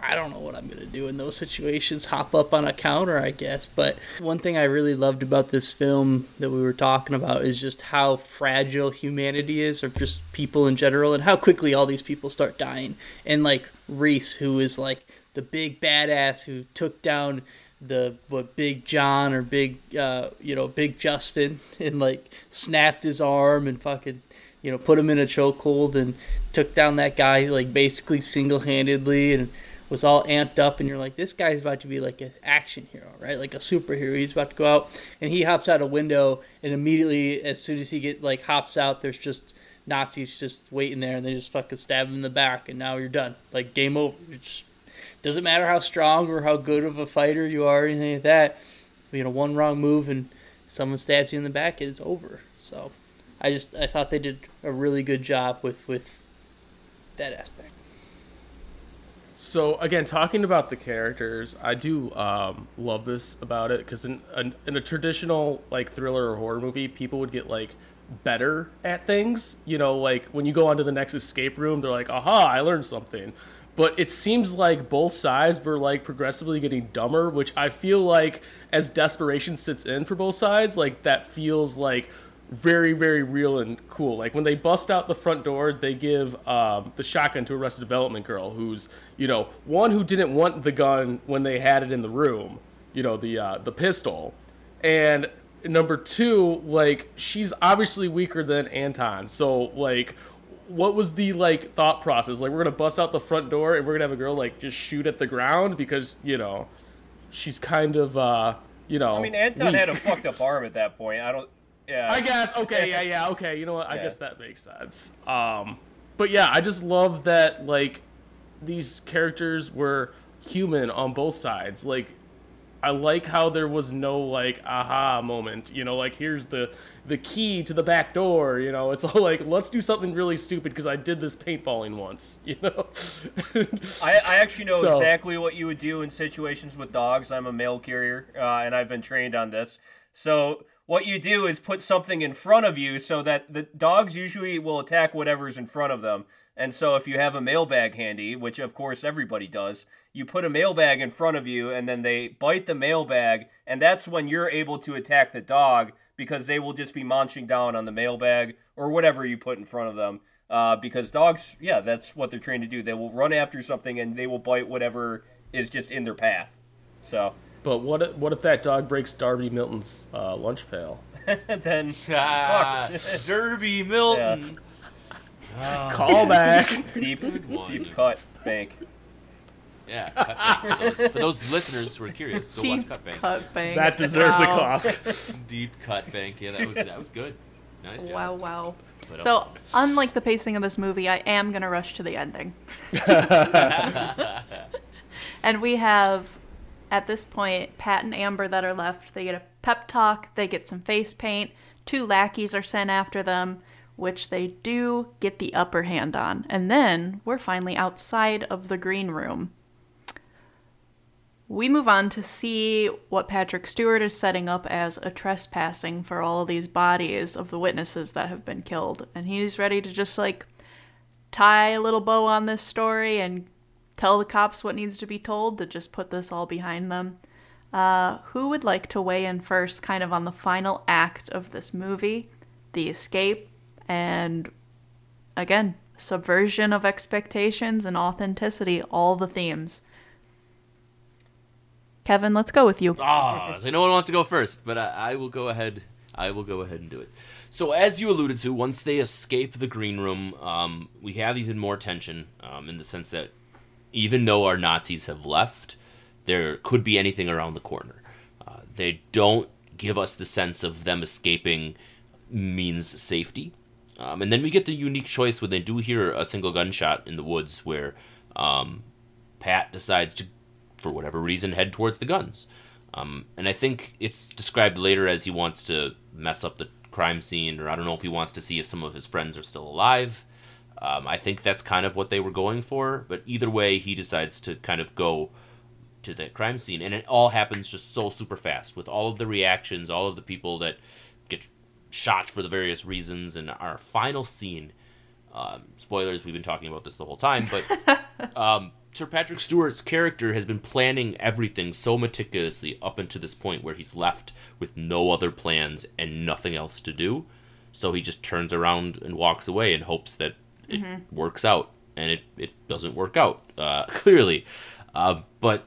I don't know what I'm going to do in those situations. Hop up on a counter, I guess. But one thing I really loved about this film that we were talking about is just how fragile humanity is, or just people in general, and how quickly all these people start dying. And Reese, who is the big badass who took down Big John or Big Justin and snapped his arm and fucking... put him in a chokehold and took down that guy basically single-handedly, and was all amped up, and you're like, this guy's about to be like an action hero, right? Like a superhero. He's about to go out, and he hops out a window, and immediately as soon as he hops out, there's just Nazis just waiting there, and they just fucking stab him in the back, and now you're done. Like, game over. It just doesn't matter how strong or how good of a fighter you are or anything like that. You know, one wrong move and someone stabs you in the back, and it's over. So I thought they did a really good job with that aspect. So again, talking about the characters, I do love this about it, because in a traditional like thriller or horror movie, people would get like better at things. You know, like when you go onto the next escape room, they're like, "Aha, I learned something." But it seems like both sides were like progressively getting dumber, which I feel like as desperation sits in for both sides, like that feels like very, very real and cool. Like when they bust out the front door, they give the shotgun to Arrested Development girl, who's, you know, one who didn't want the gun when they had it in the room, you know, the pistol. And number two, like, she's obviously weaker than Anton. So like, what was the like thought process? Like, we're gonna bust out the front door and we're gonna have a girl like just shoot at the ground because, you know, she's kind of you know, I mean, Anton weak. Had a fucked up arm at that point. I guess. Okay. Yeah. Okay. You know what? I guess that makes sense. But yeah, I just love that, like, these characters were human on both sides. Like, I like how there was no, like, aha moment, you know, like, here's the key to the back door, you know, it's all like, let's do something really stupid because I did this paintballing once, you know. I actually know exactly what you would do in situations with dogs. I'm a mail carrier, and I've been trained on this. So what you do is put something in front of you so that the dogs usually will attack whatever's in front of them. And so if you have a mailbag handy, which of course everybody does, you put a mailbag in front of you and then they bite the mailbag, and that's when you're able to attack the dog because they will just be munching down on the mailbag or whatever you put in front of them. Because dogs, yeah, that's what they're trained to do. They will run after something and they will bite whatever is just in their path. So, but what if that dog breaks Darby Milton's lunch pail? Then Derby Milton. Yeah. Call back. Deep cut bank. Yeah, cut bank. For those listeners who are curious, go watch Cut Bank. Cut bank. That deserves a cough. Deep cut bank. Yeah, that was good. Nice job. Wow. So, unlike the pacing of this movie, I am gonna rush to the ending. And we have, at this point, Pat and Amber that are left. They get a pep talk. They get some face paint. Two lackeys are sent after them, which they do get the upper hand on. And then we're finally outside of the green room. We move on to see what Patrick Stewart is setting up as a trespassing for all of these bodies of the witnesses that have been killed. And he's ready to just, like, tie a little bow on this story and tell the cops what needs to be told to just put this all behind them. Who would like to weigh in first, kind of on the final act of this movie, the escape, and, again, subversion of expectations and authenticity, all the themes. Kevin, let's go with you. So no one wants to go first, but I will go ahead. I will go ahead and do it. So as you alluded to, once they escape the green room, we have even more tension in the sense that even though our Nazis have left, there could be anything around the corner. They don't give us the sense of them escaping means safety. And then we get the unique choice when they do hear a single gunshot in the woods where Pat decides to, for whatever reason, head towards the guns. And I think it's described later as he wants to mess up the crime scene, or I don't know if he wants to see if some of his friends are still alive. I think that's kind of what they were going for. But either way, he decides to kind of go to the crime scene. And it all happens just so super fast with all of the reactions, all of the people that get shot for the various reasons. And our final scene, spoilers, we've been talking about this the whole time, but Sir Patrick Stewart's character has been planning everything so meticulously up until this point where he's left with no other plans and nothing else to do. So he just turns around and walks away and hopes that it works out. And it doesn't work out, clearly. But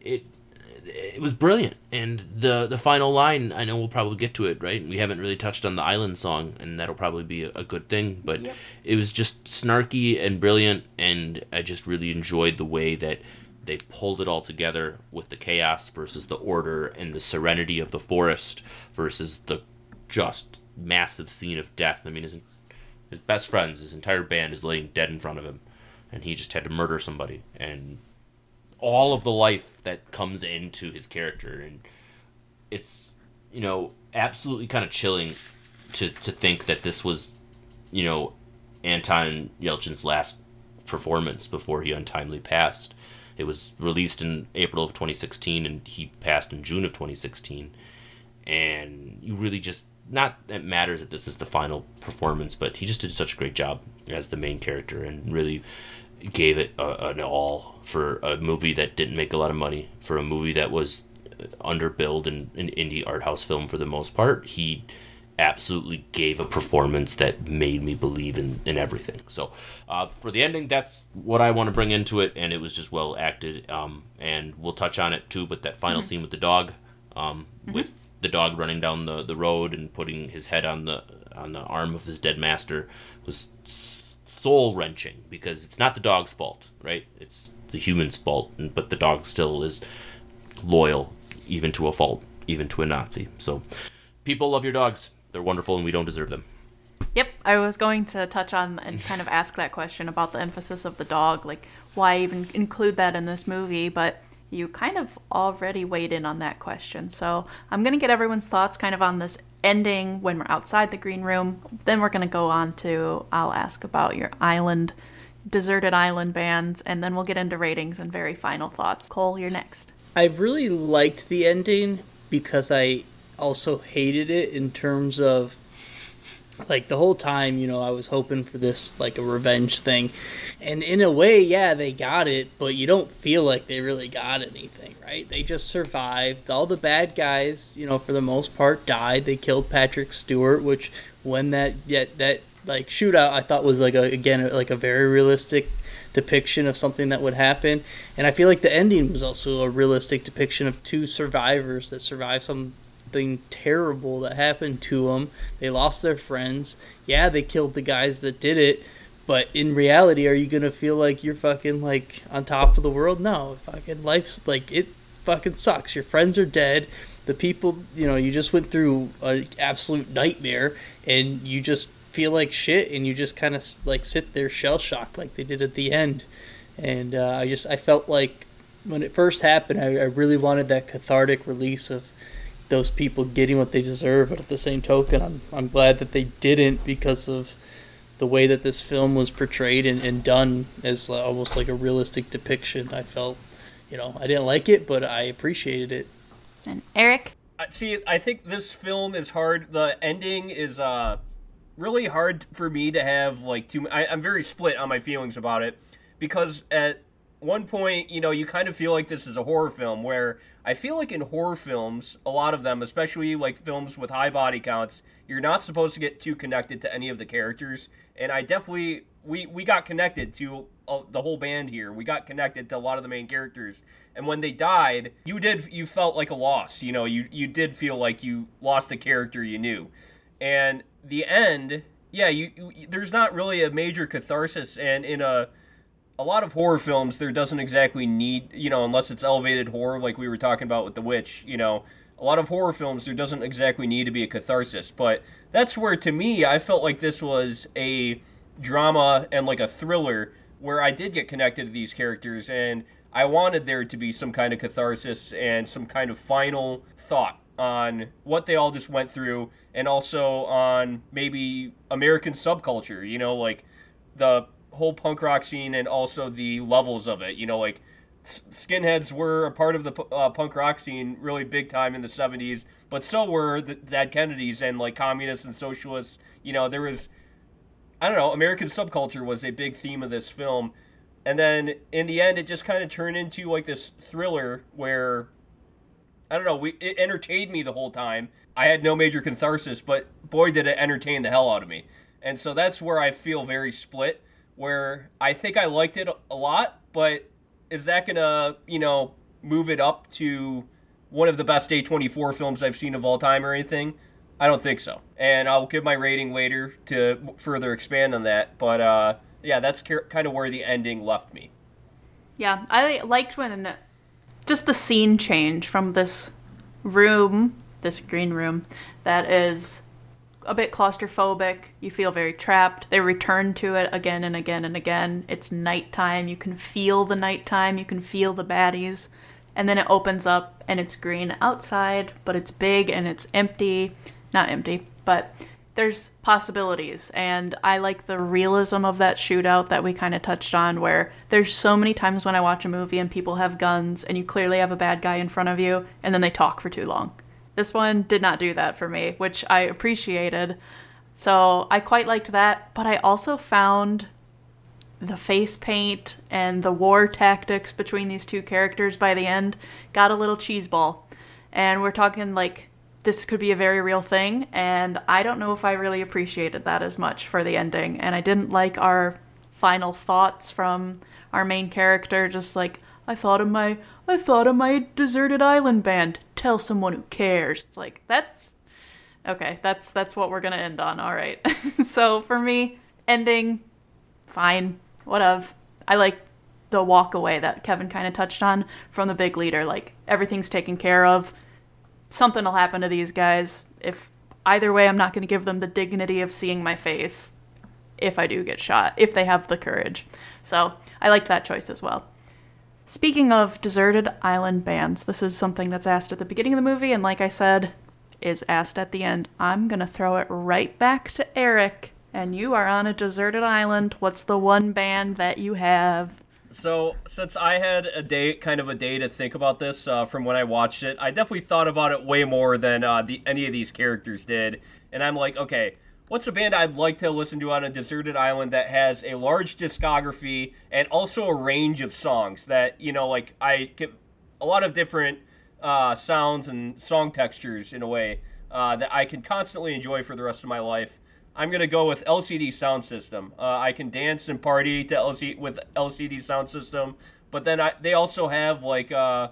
it was brilliant. And the final line, I know we'll probably get to it, right? We haven't really touched on the Island song, and that'll probably be a good thing. But It was just snarky and brilliant, and I just really enjoyed the way that They pulled it all together with the chaos versus the order and the serenity of the forest versus the just massive scene of death. I mean, his best friends, his entire band is laying dead in front of him, and he just had to murder somebody. And all of the life that comes into his character, and it's, you know, absolutely kind of chilling to think that this was, you know, Anton Yelchin's last performance before he untimely passed. It was released in April of 2016, and he passed in June of 2016. And you really just, not that it matters that this is the final performance, but he just did such a great job as the main character and really gave it an all for a movie that didn't make a lot of money, for a movie that was underbilled and an indie art house film for the most part. He absolutely gave a performance that made me believe in everything. So for the ending, that's what I want to bring into it, and it was just well acted, and we'll touch on it too, but that final scene with the dog, with the dog running down the road and putting his head on the arm of his dead master was soul-wrenching, because it's not the dog's fault, right? It's the human's fault, but the dog still is loyal, even to a fault, even to a Nazi. So people, love your dogs. They're wonderful, and we don't deserve them. Yep, I was going to touch on and kind of ask that question about the emphasis of the dog, like why even include that in this movie, but you kind of already weighed in on that question. So I'm going to get everyone's thoughts kind of on this ending when we're outside the green room. Then we're going to go on to, I'll ask about your island, deserted island bands, and then we'll get into ratings and very final thoughts. Cole, you're next. I really liked the ending because I also hated it in terms of, like, the whole time, you know, I was hoping for this, like, a revenge thing. And in a way, yeah, they got it, but you don't feel like they really got anything, right? They just survived. All the bad guys, you know, for the most part, died. They killed Patrick Stewart, which when that like, shootout, I thought was, like, a very realistic depiction of something that would happen. And I feel like the ending was also a realistic depiction of two survivors that survived something terrible that happened to them. They lost their friends. Yeah, they killed the guys that did it, but in reality, are you gonna feel like you're fucking, like, on top of the world? No, fucking life's, like, it fucking sucks. Your friends are dead. The people, you know, you just went through an absolute nightmare, and you just feel like shit, and you just kind of, like, sit there shell-shocked like they did at the end. And I felt like when it first happened, I really wanted that cathartic release of those people getting what they deserve, but at the same token, I'm glad that they didn't, because of the way that this film was portrayed and done as almost like a realistic depiction. I felt, you know, I didn't like it, but I appreciated it. And Eric? See, I think this film is hard. The ending is really hard for me to have, like, I'm very split on my feelings about it, because at one point, you know, you kind of feel like this is a horror film, where I feel like in horror films, a lot of them, especially like films with high body counts, you're not supposed to get too connected to any of the characters. And I definitely, we got connected to the whole band here. We got connected to a lot of the main characters. And when they died, you felt like a loss. You know, you did feel like you lost a character you knew. And the end, yeah, there's not really a major catharsis. And in a lot of horror films, there doesn't exactly need, you know, unless it's elevated horror, like we were talking about with The Witch, you know, a lot of horror films, there doesn't exactly need to be a catharsis. But that's where, to me, I felt like this was a drama and like a thriller where I did get connected to these characters, and I wanted there to be some kind of catharsis and some kind of final thought on what they all just went through, and also on maybe American subculture, you know, like the whole punk rock scene, and also the levels of it, you know, like skinheads were a part of the punk rock scene really big time in the 70s, but so were the Dead Kennedys and like communists and socialists, you know, there was, I don't know, American subculture was a big theme of this film. And then in the end, it just kind of turned into like this thriller where, I don't know, it entertained me the whole time. I had no major catharsis, but boy, did it entertain the hell out of me. And so that's where I feel very split, where I think I liked it a lot, but is that going to, you know, move it up to one of the best A24 films I've seen of all time or anything? I don't think so. And I'll give my rating later to further expand on that. But, yeah, that's kind of where the ending left me. Yeah, I liked when just the scene change from this room, this green room, that is a bit claustrophobic. You feel very trapped. They return to it again and again and again. It's nighttime. You can feel the nighttime. You can feel the baddies. And then it opens up and it's green outside, but it's big and it's empty. Not empty, but there's possibilities. And I like the realism of that shootout that we kind of touched on, where there's so many times when I watch a movie and people have guns and you clearly have a bad guy in front of you and then they talk for too long. This one did not do that for me, which I appreciated. So I quite liked that, but I also found the face paint and the war tactics between these two characters by the end got a little cheeseball. And we're talking like this could be a very real thing, and I don't know if I really appreciated that as much for the ending. And I didn't like our final thoughts from our main character, just like, I thought of my deserted island band. Tell someone who cares. It's like, that's okay, that's what we're gonna end on. All right. So for me, ending fine. What of? I like the walk away that Kevin kind of touched on from the big leader. Like, everything's taken care of. Something will happen to these guys. If either way, I'm not going to give them the dignity of seeing my face if I do get shot, if they have the courage. So I liked that choice as well. Speaking of deserted island bands, this is something that's asked at the beginning of the movie, and like I said, is asked at the end. I'm going to throw it right back to Eric. And you are on a deserted island. What's the one band that you have? So since I had a day to think about this from when I watched it, I definitely thought about it way more than any of these characters did. And I'm like, okay, what's a band I'd like to listen to on a deserted island that has a large discography and also a range of songs that, you know, like, I get a lot of different sounds and song textures in a way that I can constantly enjoy for the rest of my life. I'm going to go with LCD Sound System. I can dance and party to with LCD Sound System, but then they also have like kind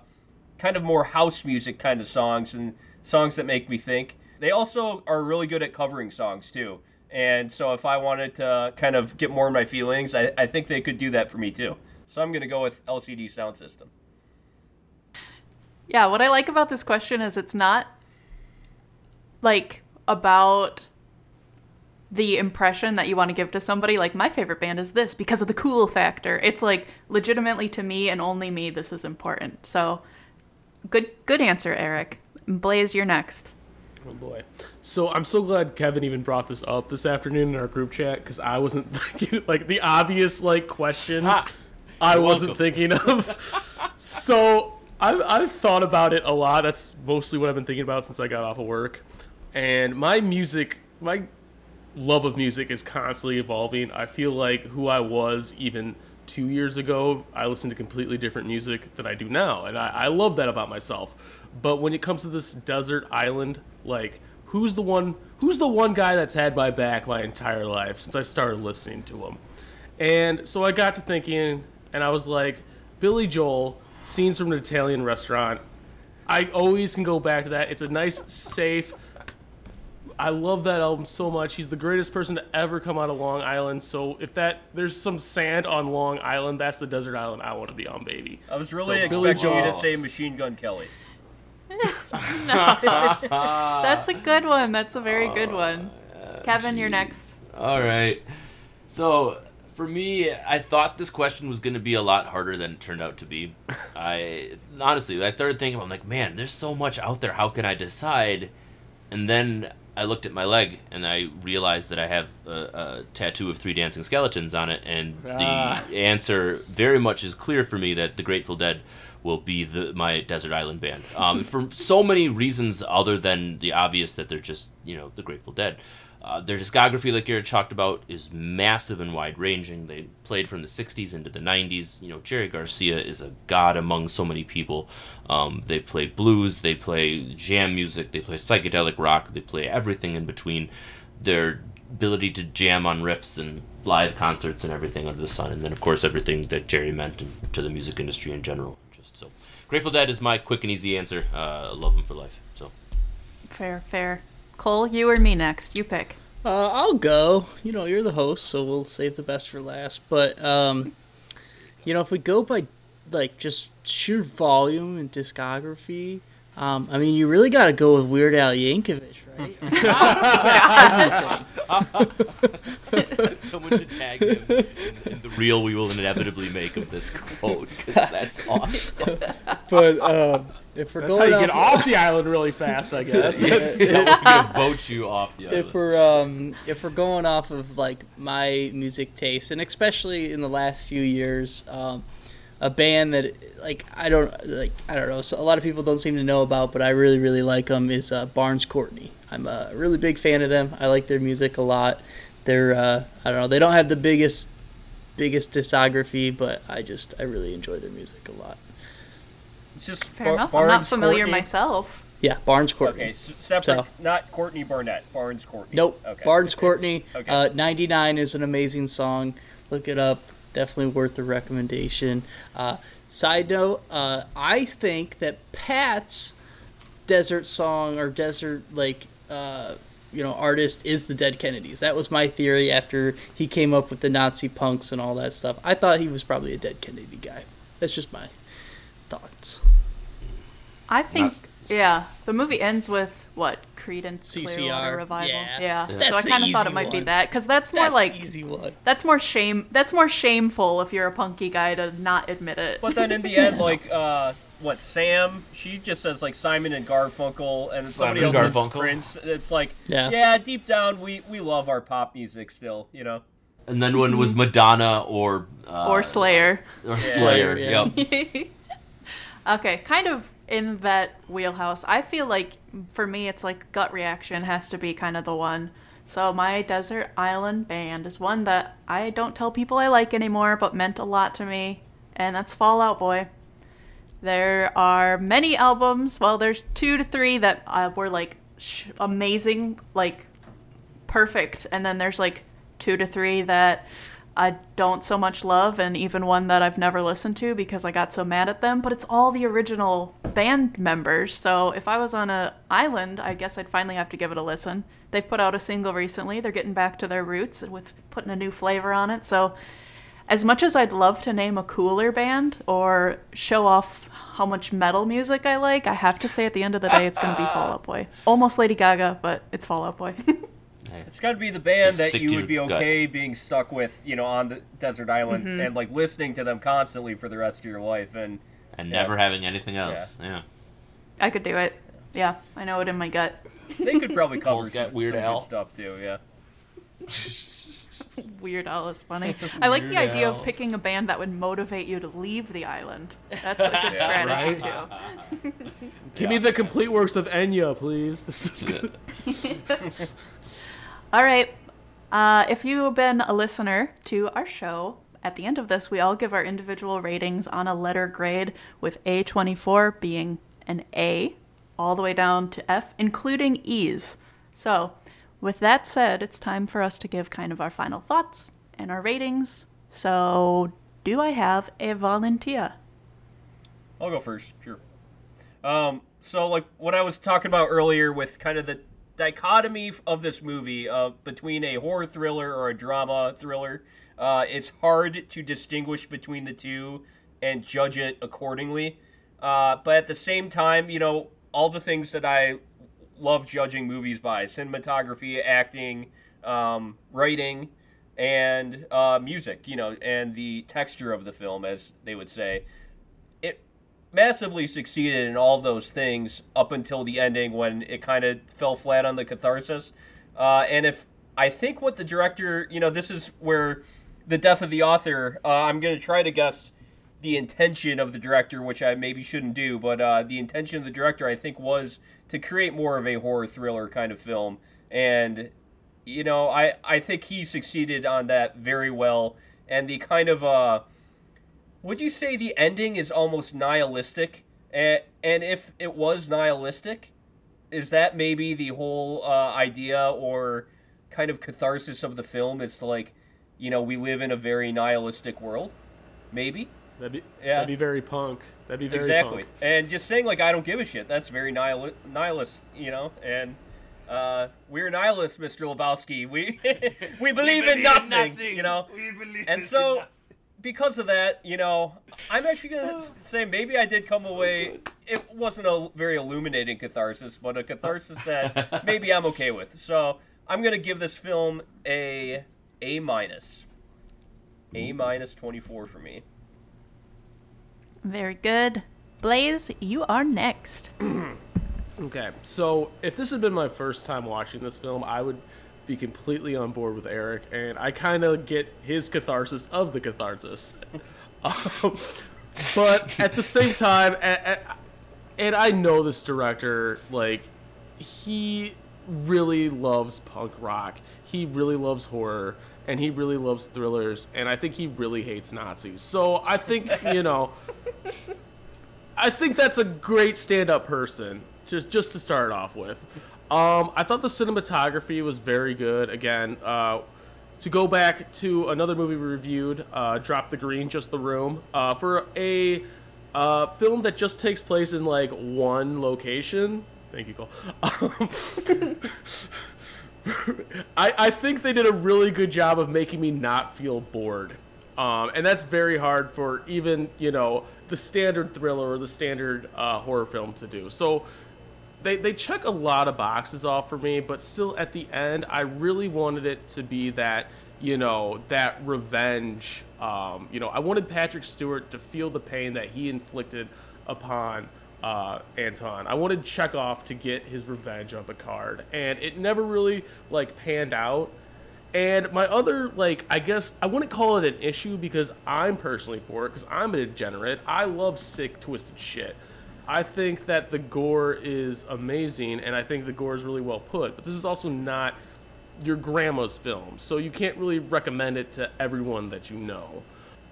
of more house music kind of songs and songs that make me think. They also are really good at covering songs too. And so if I wanted to kind of get more in my feelings, I think they could do that for me too. So I'm going to go with LCD Sound System. Yeah, what I like about this question is it's not like about the impression that you want to give to somebody, like, my favorite band is this because of the cool factor. It's like, legitimately, to me and only me, this is important. So good answer, Eric. Blaze, you're next. Oh boy. So I'm so glad Kevin even brought this up this afternoon in our group chat, because I wasn't thinking, like, the obvious, like, question I wasn't thinking of. So I've thought about it a lot. That's mostly what I've been thinking about since I got off of work. And my love of music is constantly evolving. I feel like who I was even 2 years ago, I listened to completely different music than I do now, and I love that about myself. But when it comes to this desert island, like, who's the one guy that's had my back my entire life since I started listening to him? And so I got to thinking, and I was like, Billy Joel, Scenes from an Italian Restaurant. I always can go back to that. It's a nice, safe, I love that album so much. He's the greatest person to ever come out of Long Island. So if there's some sand on Long Island, that's the desert island I want to be on, baby. I was really expecting you to say Machine Gun Kelly. No. That's a good one. That's a very good one. Kevin, geez. You're next. All right. So for me, I thought this question was going to be a lot harder than it turned out to be. I started thinking, I'm like, man, there's so much out there. How can I decide? And then I looked at my leg, and I realized that I have a tattoo of three dancing skeletons on it, and the answer very much is clear for me that the Grateful Dead will be my desert island band. For so many reasons other than the obvious that they're just, you know, the Grateful Dead. Their discography, like Garrett talked about, is massive and wide-ranging. They played from the 60s into the 90s. You know, Jerry Garcia is a god among so many people. They play blues, they play jam music, they play psychedelic rock, they play everything in between. Their ability to jam on riffs and live concerts and everything under the sun. And then, of course, everything that Jerry meant to the music industry in general. Just so, Grateful Dead is my quick and easy answer. I love them for life. So, Fair. Cole, you or me next? You pick. I'll go. You know, you're the host, so we'll save the best for last. But, you know, if we go by like just sheer volume and discography, I mean, you really got to go with Weird Al Yankovic, right? Someone should tag him in the reel we will inevitably make of this quote, because that's awesome. But if we're that's going how you off, get off the island really fast, I guess. We're gonna vote you off the island. If we're going off of like my music taste, and especially in the last few years. A band that I don't know, so a lot of people don't seem to know about, but I really, really like them is Barnes Courtney. I'm a really big fan of them. I like their music a lot. They're I don't know, they don't have the biggest discography, but I really enjoy their music a lot. It's just fair enough. Barnes I'm not familiar Courtney. Myself. Yeah, Barnes Courtney. Okay, separate, so, not Courtney Barnett. Barnes Courtney. Nope. Okay. Barnes Courtney. Okay. 99 is an amazing song. Look it up. Definitely worth the recommendation. Side note, I think that Pat's desert song or desert artist is the Dead Kennedys. That was my theory after he came up with the Nazi punks and all that stuff. I thought he was probably a Dead Kennedy guy. That's just my thoughts. I think the movie ends with what? Creedence Clearwater Revival. Yeah. So I kind of thought it might be that, because that's more shameful if you're a punky guy to not admit it. But then in the end, Sam? She just says like Simon and Garfunkel, and somebody else says Prince. It's like deep down we love our pop music still, you know. And then one was Madonna or Slayer. Yep. Okay, kind of. In that wheelhouse, I feel like for me, it's like gut reaction has to be kind of the one. So my desert island band is one that I don't tell people I like anymore, but meant a lot to me, and that's Fall Out Boy. There are many albums. Well, there's 2 to 3 that were like amazing, like perfect, and then there's like 2 to 3 that I don't so much love, and even one that I've never listened to because I got so mad at them, but it's all the original band members. So if I was on an island, I guess I'd finally have to give it a listen. They've put out a single recently. They're getting back to their roots with putting a new flavor on it. So as much as I'd love to name a cooler band or show off how much metal music I like, I have to say at the end of the day, it's going to be Fall Out Boy. Almost Lady Gaga, but it's Fall Out Boy. It's got to be the band that you would be okay being stuck with, you know, on the desert island and like listening to them constantly for the rest of your life and never having anything else. Yeah. I could do it. Yeah, I know it in my gut. They could probably cover some Weird Al stuff too. Yeah. Weird Al is funny. I like the idea of picking a band that would motivate you to leave the island. That's a good strategy too. Give me the complete works of Enya, please. This is good. All right, if you've been a listener to our show, at the end of this, we all give our individual ratings on a letter grade, with A24 being an A, all the way down to F, including E's. So, with that said, it's time for us to give kind of our final thoughts and our ratings. So, do I have a volunteer? I'll go first, sure. So, like, what I was talking about earlier with kind of the dichotomy of this movie between a horror thriller or a drama thriller, it's hard to distinguish between the two and judge it accordingly, but at the same time, you know, all the things that I love judging movies by: cinematography, acting, writing, and music, you know, and the texture of the film, as they would say. Massively succeeded in all those things up until the ending, when it kind of fell flat on the catharsis. And if I think what the director, you know, this is where the death of the author, I'm going to try to guess the intention of the director, which I maybe shouldn't do, but the intention of the director, I think, was to create more of a horror thriller kind of film. And, you know, I think he succeeded on that very well. And the kind of... would you say the ending is almost nihilistic? And if it was nihilistic, is that maybe the whole idea or kind of catharsis of the film? It's like, you know, we live in a very nihilistic world. Maybe. That'd be very punk. That'd be very punk. And just saying, like, I don't give a shit. That's very nihilist, you know? And we're nihilists, Mr. Lebowski. We believe in nothing, you know? We believe in nothing. because of that, you know, I'm actually going to say maybe I did come away. It wasn't a very illuminating catharsis, but a catharsis that maybe I'm okay with. So I'm going to give this film a A-. A-24 for me. Very good. Blaze, you are next. Okay, so if this had been my first time watching this film, I would be completely on board with Eric, and I kind of get his catharsis of the catharsis. But at the same time, and I know this director, like, he really loves punk rock. He really loves horror, and he really loves thrillers, and I think he really hates Nazis. So I think, you know... I think that's a great stand-up person, just to start off with. I thought the cinematography was very good. Again, to go back to another movie we reviewed, Drop the Green, Just the Room, for a film that just takes place in, like, one location. Thank you, Cole. I think they did a really good job of making me not feel bored. And that's very hard for even, you know, the standard thriller or the standard horror film to do. So they check a lot of boxes off for me, but still at the end, I really wanted it to be that, you know, that revenge. You know, I wanted Patrick Stewart to feel the pain that he inflicted upon Anton. I wanted Chekhov to get his revenge on Picard, and it never really, like, panned out. And my other, like, I guess, I wouldn't call it an issue because I'm personally for it, because I'm a degenerate. I love sick, twisted shit. I think that the gore is amazing, and I think the gore is really well put. But this is also not your grandma's film, so you can't really recommend it to everyone that you know.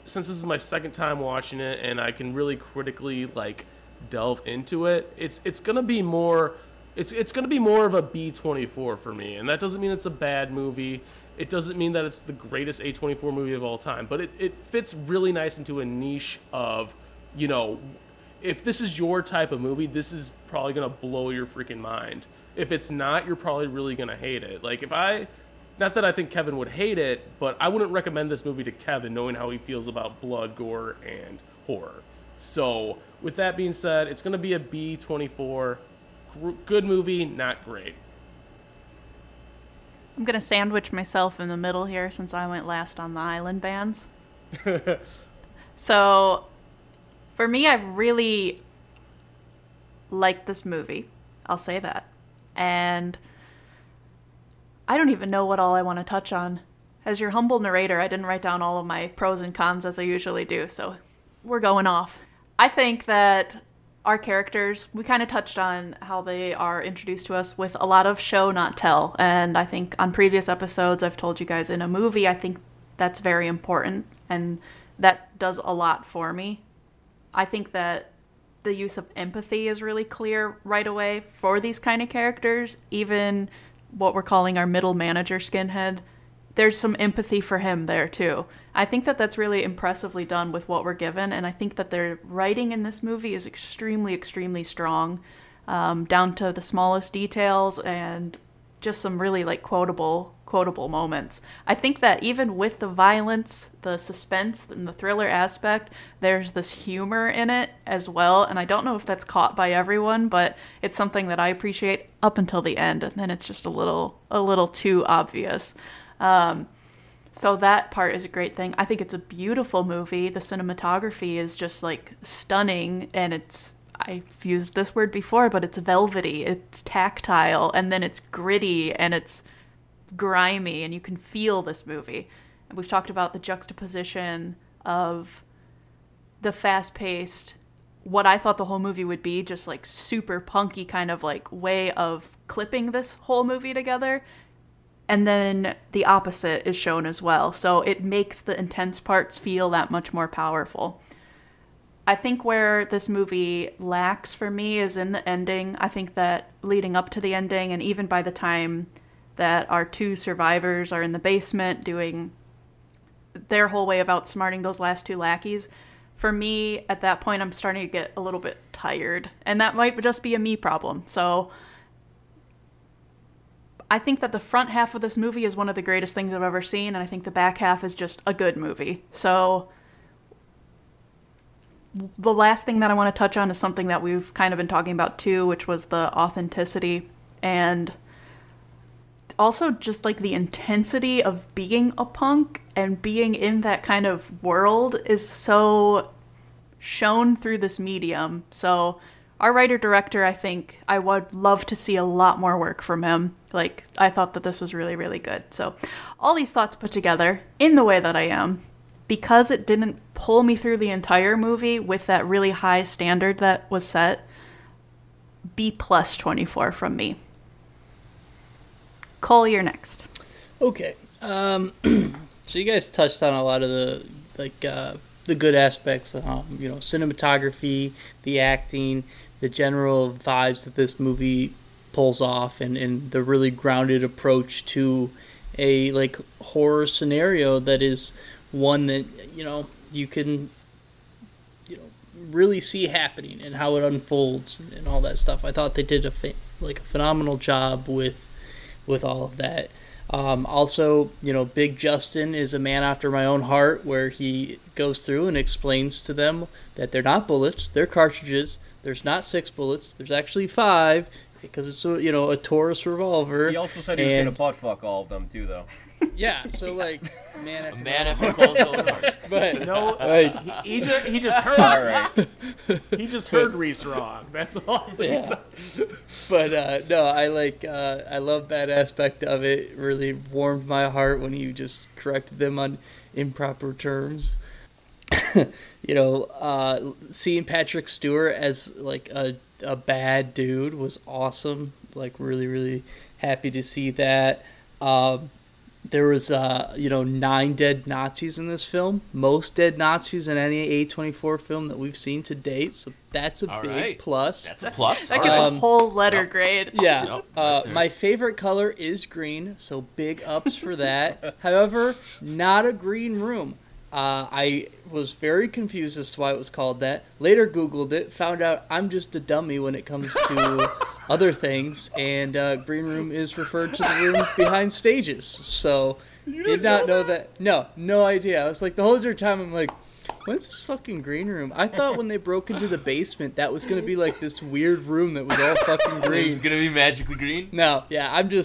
Since this is my second time watching it, and I can really critically, like, delve into it, it's going to be more... It's going to be more of a B24 for me, and that doesn't mean it's a bad movie. It doesn't mean that it's the greatest A24 movie of all time, but it fits really nice into a niche of, you know, if this is your type of movie, this is probably going to blow your freaking mind. If it's not, you're probably really going to hate it. Like, if I... Not that I think Kevin would hate it, but I wouldn't recommend this movie to Kevin, knowing how he feels about blood, gore, and horror. So, with that being said, it's going to be a B24... Good movie, not great. I'm going to sandwich myself in the middle here since I went last on the Island Bands. So, for me, I really liked this movie. I'll say that. And I don't even know what all I want to touch on. As your humble narrator, I didn't write down all of my pros and cons as I usually do, so we're going off. I think that... Our characters, we kind of touched on how they are introduced to us with a lot of show, not tell. And I think on previous episodes, I've told you guys in a movie, I think that's very important. And that does a lot for me. I think that the use of empathy is really clear right away for these kind of characters. Even what we're calling our middle manager skinhead, there's some empathy for him there too. I think that that's really impressively done with what we're given, and I think that their writing in this movie is extremely, extremely strong, down to the smallest details and just some really, like, quotable moments. I think that even with the violence, the suspense, and the thriller aspect, there's this humor in it as well, and I don't know if that's caught by everyone, but it's something that I appreciate up until the end, and then it's just a little too obvious. So that part is a great thing. I think it's a beautiful movie. The cinematography is just, like, stunning, and it's, I've used this word before, but it's velvety, it's tactile, and then it's gritty, and it's grimy, and you can feel this movie. And we've talked about the juxtaposition of the fast-paced, what I thought the whole movie would be, just, like, super punky kind of, like, way of clipping this whole movie together. And then the opposite is shown as well. So it makes the intense parts feel that much more powerful. I think where this movie lacks for me is in the ending. I think that leading up to the ending, and even by the time that our two survivors are in the basement doing their whole way of outsmarting those last two lackeys, for me, at that point, I'm starting to get a little bit tired. And that might just be a me problem. So... I think that the front half of this movie is one of the greatest things I've ever seen, and I think the back half is just a good movie. So the last thing that I want to touch on is something that we've kind of been talking about too, which was the authenticity and also just like the intensity of being a punk and being in that kind of world is so shown through this medium. So our writer-director, I think I would love to see a lot more work from him. Like, I thought that this was really, really good. So all these thoughts put together in the way that I am, because it didn't pull me through the entire movie with that really high standard that was set, B+24 from me. Cole, you're next. Okay. So you guys touched on a lot of the, like, the good aspects, you know, cinematography, the acting, the general vibes that this movie pulls off, and the really grounded approach to a, like, horror scenario that is one that, you know, you can, you know, really see happening and how it unfolds and all that stuff. I thought they did a phenomenal job with all of that. Also, you know, Big Justin is a man after my own heart, where he goes through and explains to them that they're not bullets, they're cartridges. There's not 6 bullets, there's actually 5, because it's a, you know, a Taurus revolver. He also said he was gonna butt fuck all of them too, though. Yeah, so like, man, a man after cold heart. But no, like, he just heard. All right. He just heard Reese wrong. That's all. Yeah. But no, I love that aspect of it. It really warmed my heart when he just corrected them on improper terms. You know, seeing Patrick Stewart as like a bad dude was awesome. Like, really, really happy to see that. There was, 9 dead Nazis in this film. Most dead Nazis in any A24 film that we've seen to date. So that's a big plus. That's a plus. That gets a whole letter grade. Yeah. My favorite color is green, so big ups for that. However, not a green room. I was very confused as to why it was called that. Later Googled it, found out I'm just a dummy when it comes to other things, and Green Room is referred to the room behind stages. So, did not know that. No, no idea. I was like, the whole entire time, I'm like, when's this fucking green room? I thought when they broke into the basement, that was going to be like this weird room that was all fucking green. It was going to be magically green? No, yeah, I never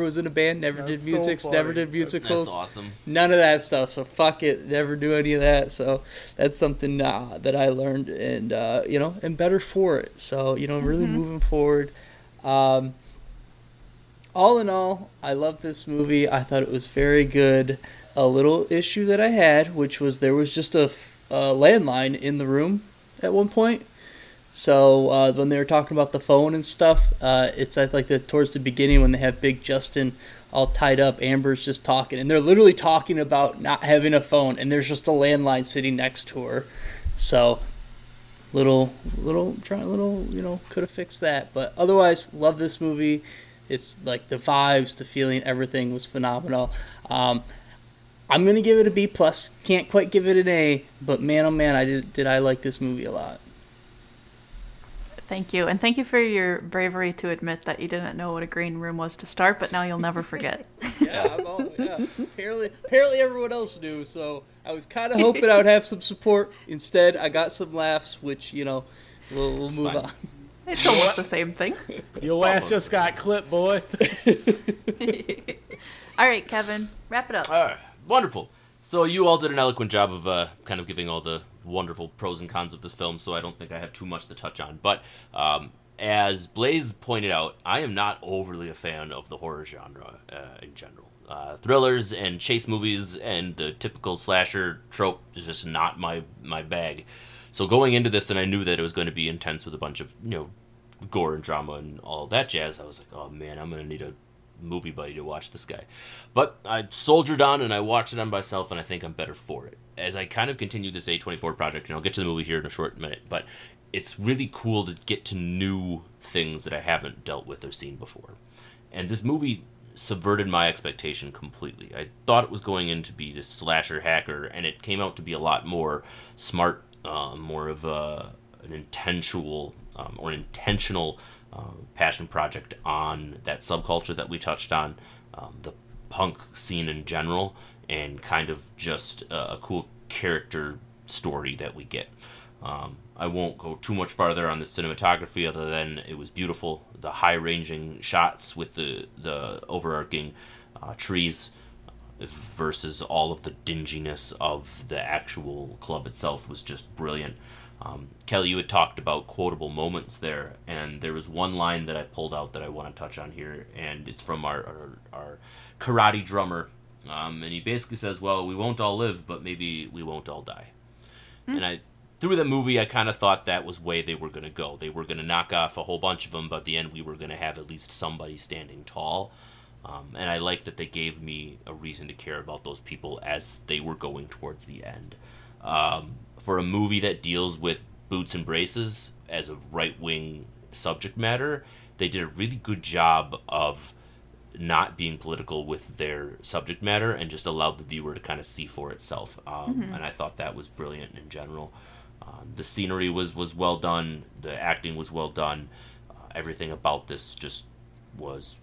was in a band, never did music, never did musicals. That's awesome. None of that stuff, so fuck it, never do any of that. So that's something that I learned, and, and better for it. So, I'm really moving forward. All in all, I love this movie. I thought it was very good. A little issue that I had, which was there was just a landline in the room at one point. So when they were talking about the phone and stuff, it's like towards the beginning when they have Big Justin all tied up, Amber's just talking, and they're literally talking about not having a phone, and there's just a landline sitting next to her. So little could have fixed that, but otherwise, love this movie. It's like the vibes, the feeling, everything was phenomenal. I'm going to give it a B+. Can't quite give it an A, but man, oh man, I like this movie a lot. Thank you. And thank you for your bravery to admit that you didn't know what a green room was to start, but now you'll never forget. Apparently everyone else knew, so I was kind of hoping I would have some support. Instead, I got some laughs, which, we'll move on. It's almost the same thing. Your last just got clipped, boy. All right, Kevin, wrap it up. All right. Wonderful. So you all did an eloquent job of kind of giving all the wonderful pros and cons of this film, so I don't think I have too much to touch on. But as Blaze pointed out, I am not overly a fan of the horror genre in general. Thrillers and chase movies and the typical slasher trope is just not my bag. So going into this, and I knew that it was going to be intense with a bunch of, gore and drama and all that jazz, I was like, oh man, I'm going to need a movie buddy to watch this guy. But I soldiered on and I watched it on myself, and I think I'm better for it. As I kind of continue this A24 project, and I'll get to the movie here in a short minute, but it's really cool to get to new things that I haven't dealt with or seen before. And this movie subverted my expectation completely. I thought it was going in to be this slasher hacker, and it came out to be a lot more smart, more of an intentional passion project on that subculture that we touched on, the punk scene in general, and kind of just a cool character story that we get. I won't go too much farther on the cinematography other than it was beautiful. The high-ranging shots with the overarching trees versus all of the dinginess of the actual club itself was just brilliant. Kelly, you had talked about quotable moments there, and there was one line that I pulled out that I want to touch on here, and it's from our karate drummer, and he basically says, well, we won't all live, but maybe we won't all die. Mm. And through the movie, I kind of thought that was way they were going to go. They were going to knock off a whole bunch of them, but at the end we were going to have at least somebody standing tall. And I like that they gave me a reason to care about those people as they were going towards the end. For a movie that deals with boots and braces as a right-wing subject matter, they did a really good job of not being political with their subject matter and just allowed the viewer to kind of see for itself. And I thought that was brilliant in general. The scenery was well done. The acting was well done. Everything about this just was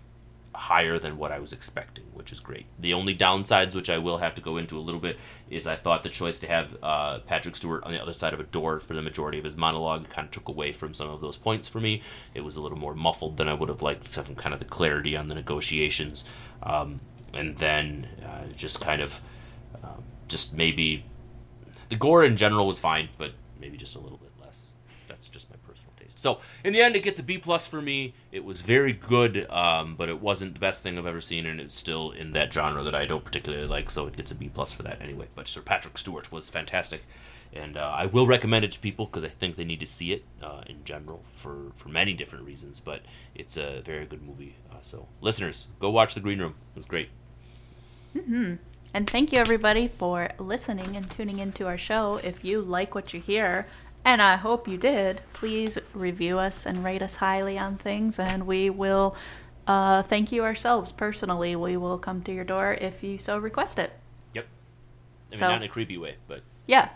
higher than what I was expecting, which is great. The only downsides, which I will have to go into a little bit, is I thought the choice to have Patrick Stewart on the other side of a door for the majority of his monologue kind of took away from some of those points for me. It was a little more muffled than I would have liked, except from kind of the clarity on the negotiations. And then just kind of, just maybe, the gore in general was fine, but maybe just a little bit less. That's just my personal taste. So in the end, it gets a B+ for me. It was very good, but it wasn't the best thing I've ever seen, and it's still in that genre that I don't particularly like, so it gets a B+ for that anyway. But Sir Patrick Stewart was fantastic, and I will recommend it to people because I think they need to see it in general for many different reasons, but it's a very good movie. So listeners, go watch The Green Room. It was great. Mm-hmm. And thank you, everybody, for listening and tuning into our show. If you like what you hear, and I hope you did, please review us and rate us highly on things, and we will thank you ourselves personally. We will come to your door if you so request it. Yep. I mean, so, not in a creepy way, but... Yeah.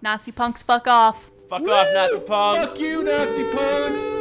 Nazi punks, fuck off. Fuck off, Nazi punks. Fuck you, Nazi punks.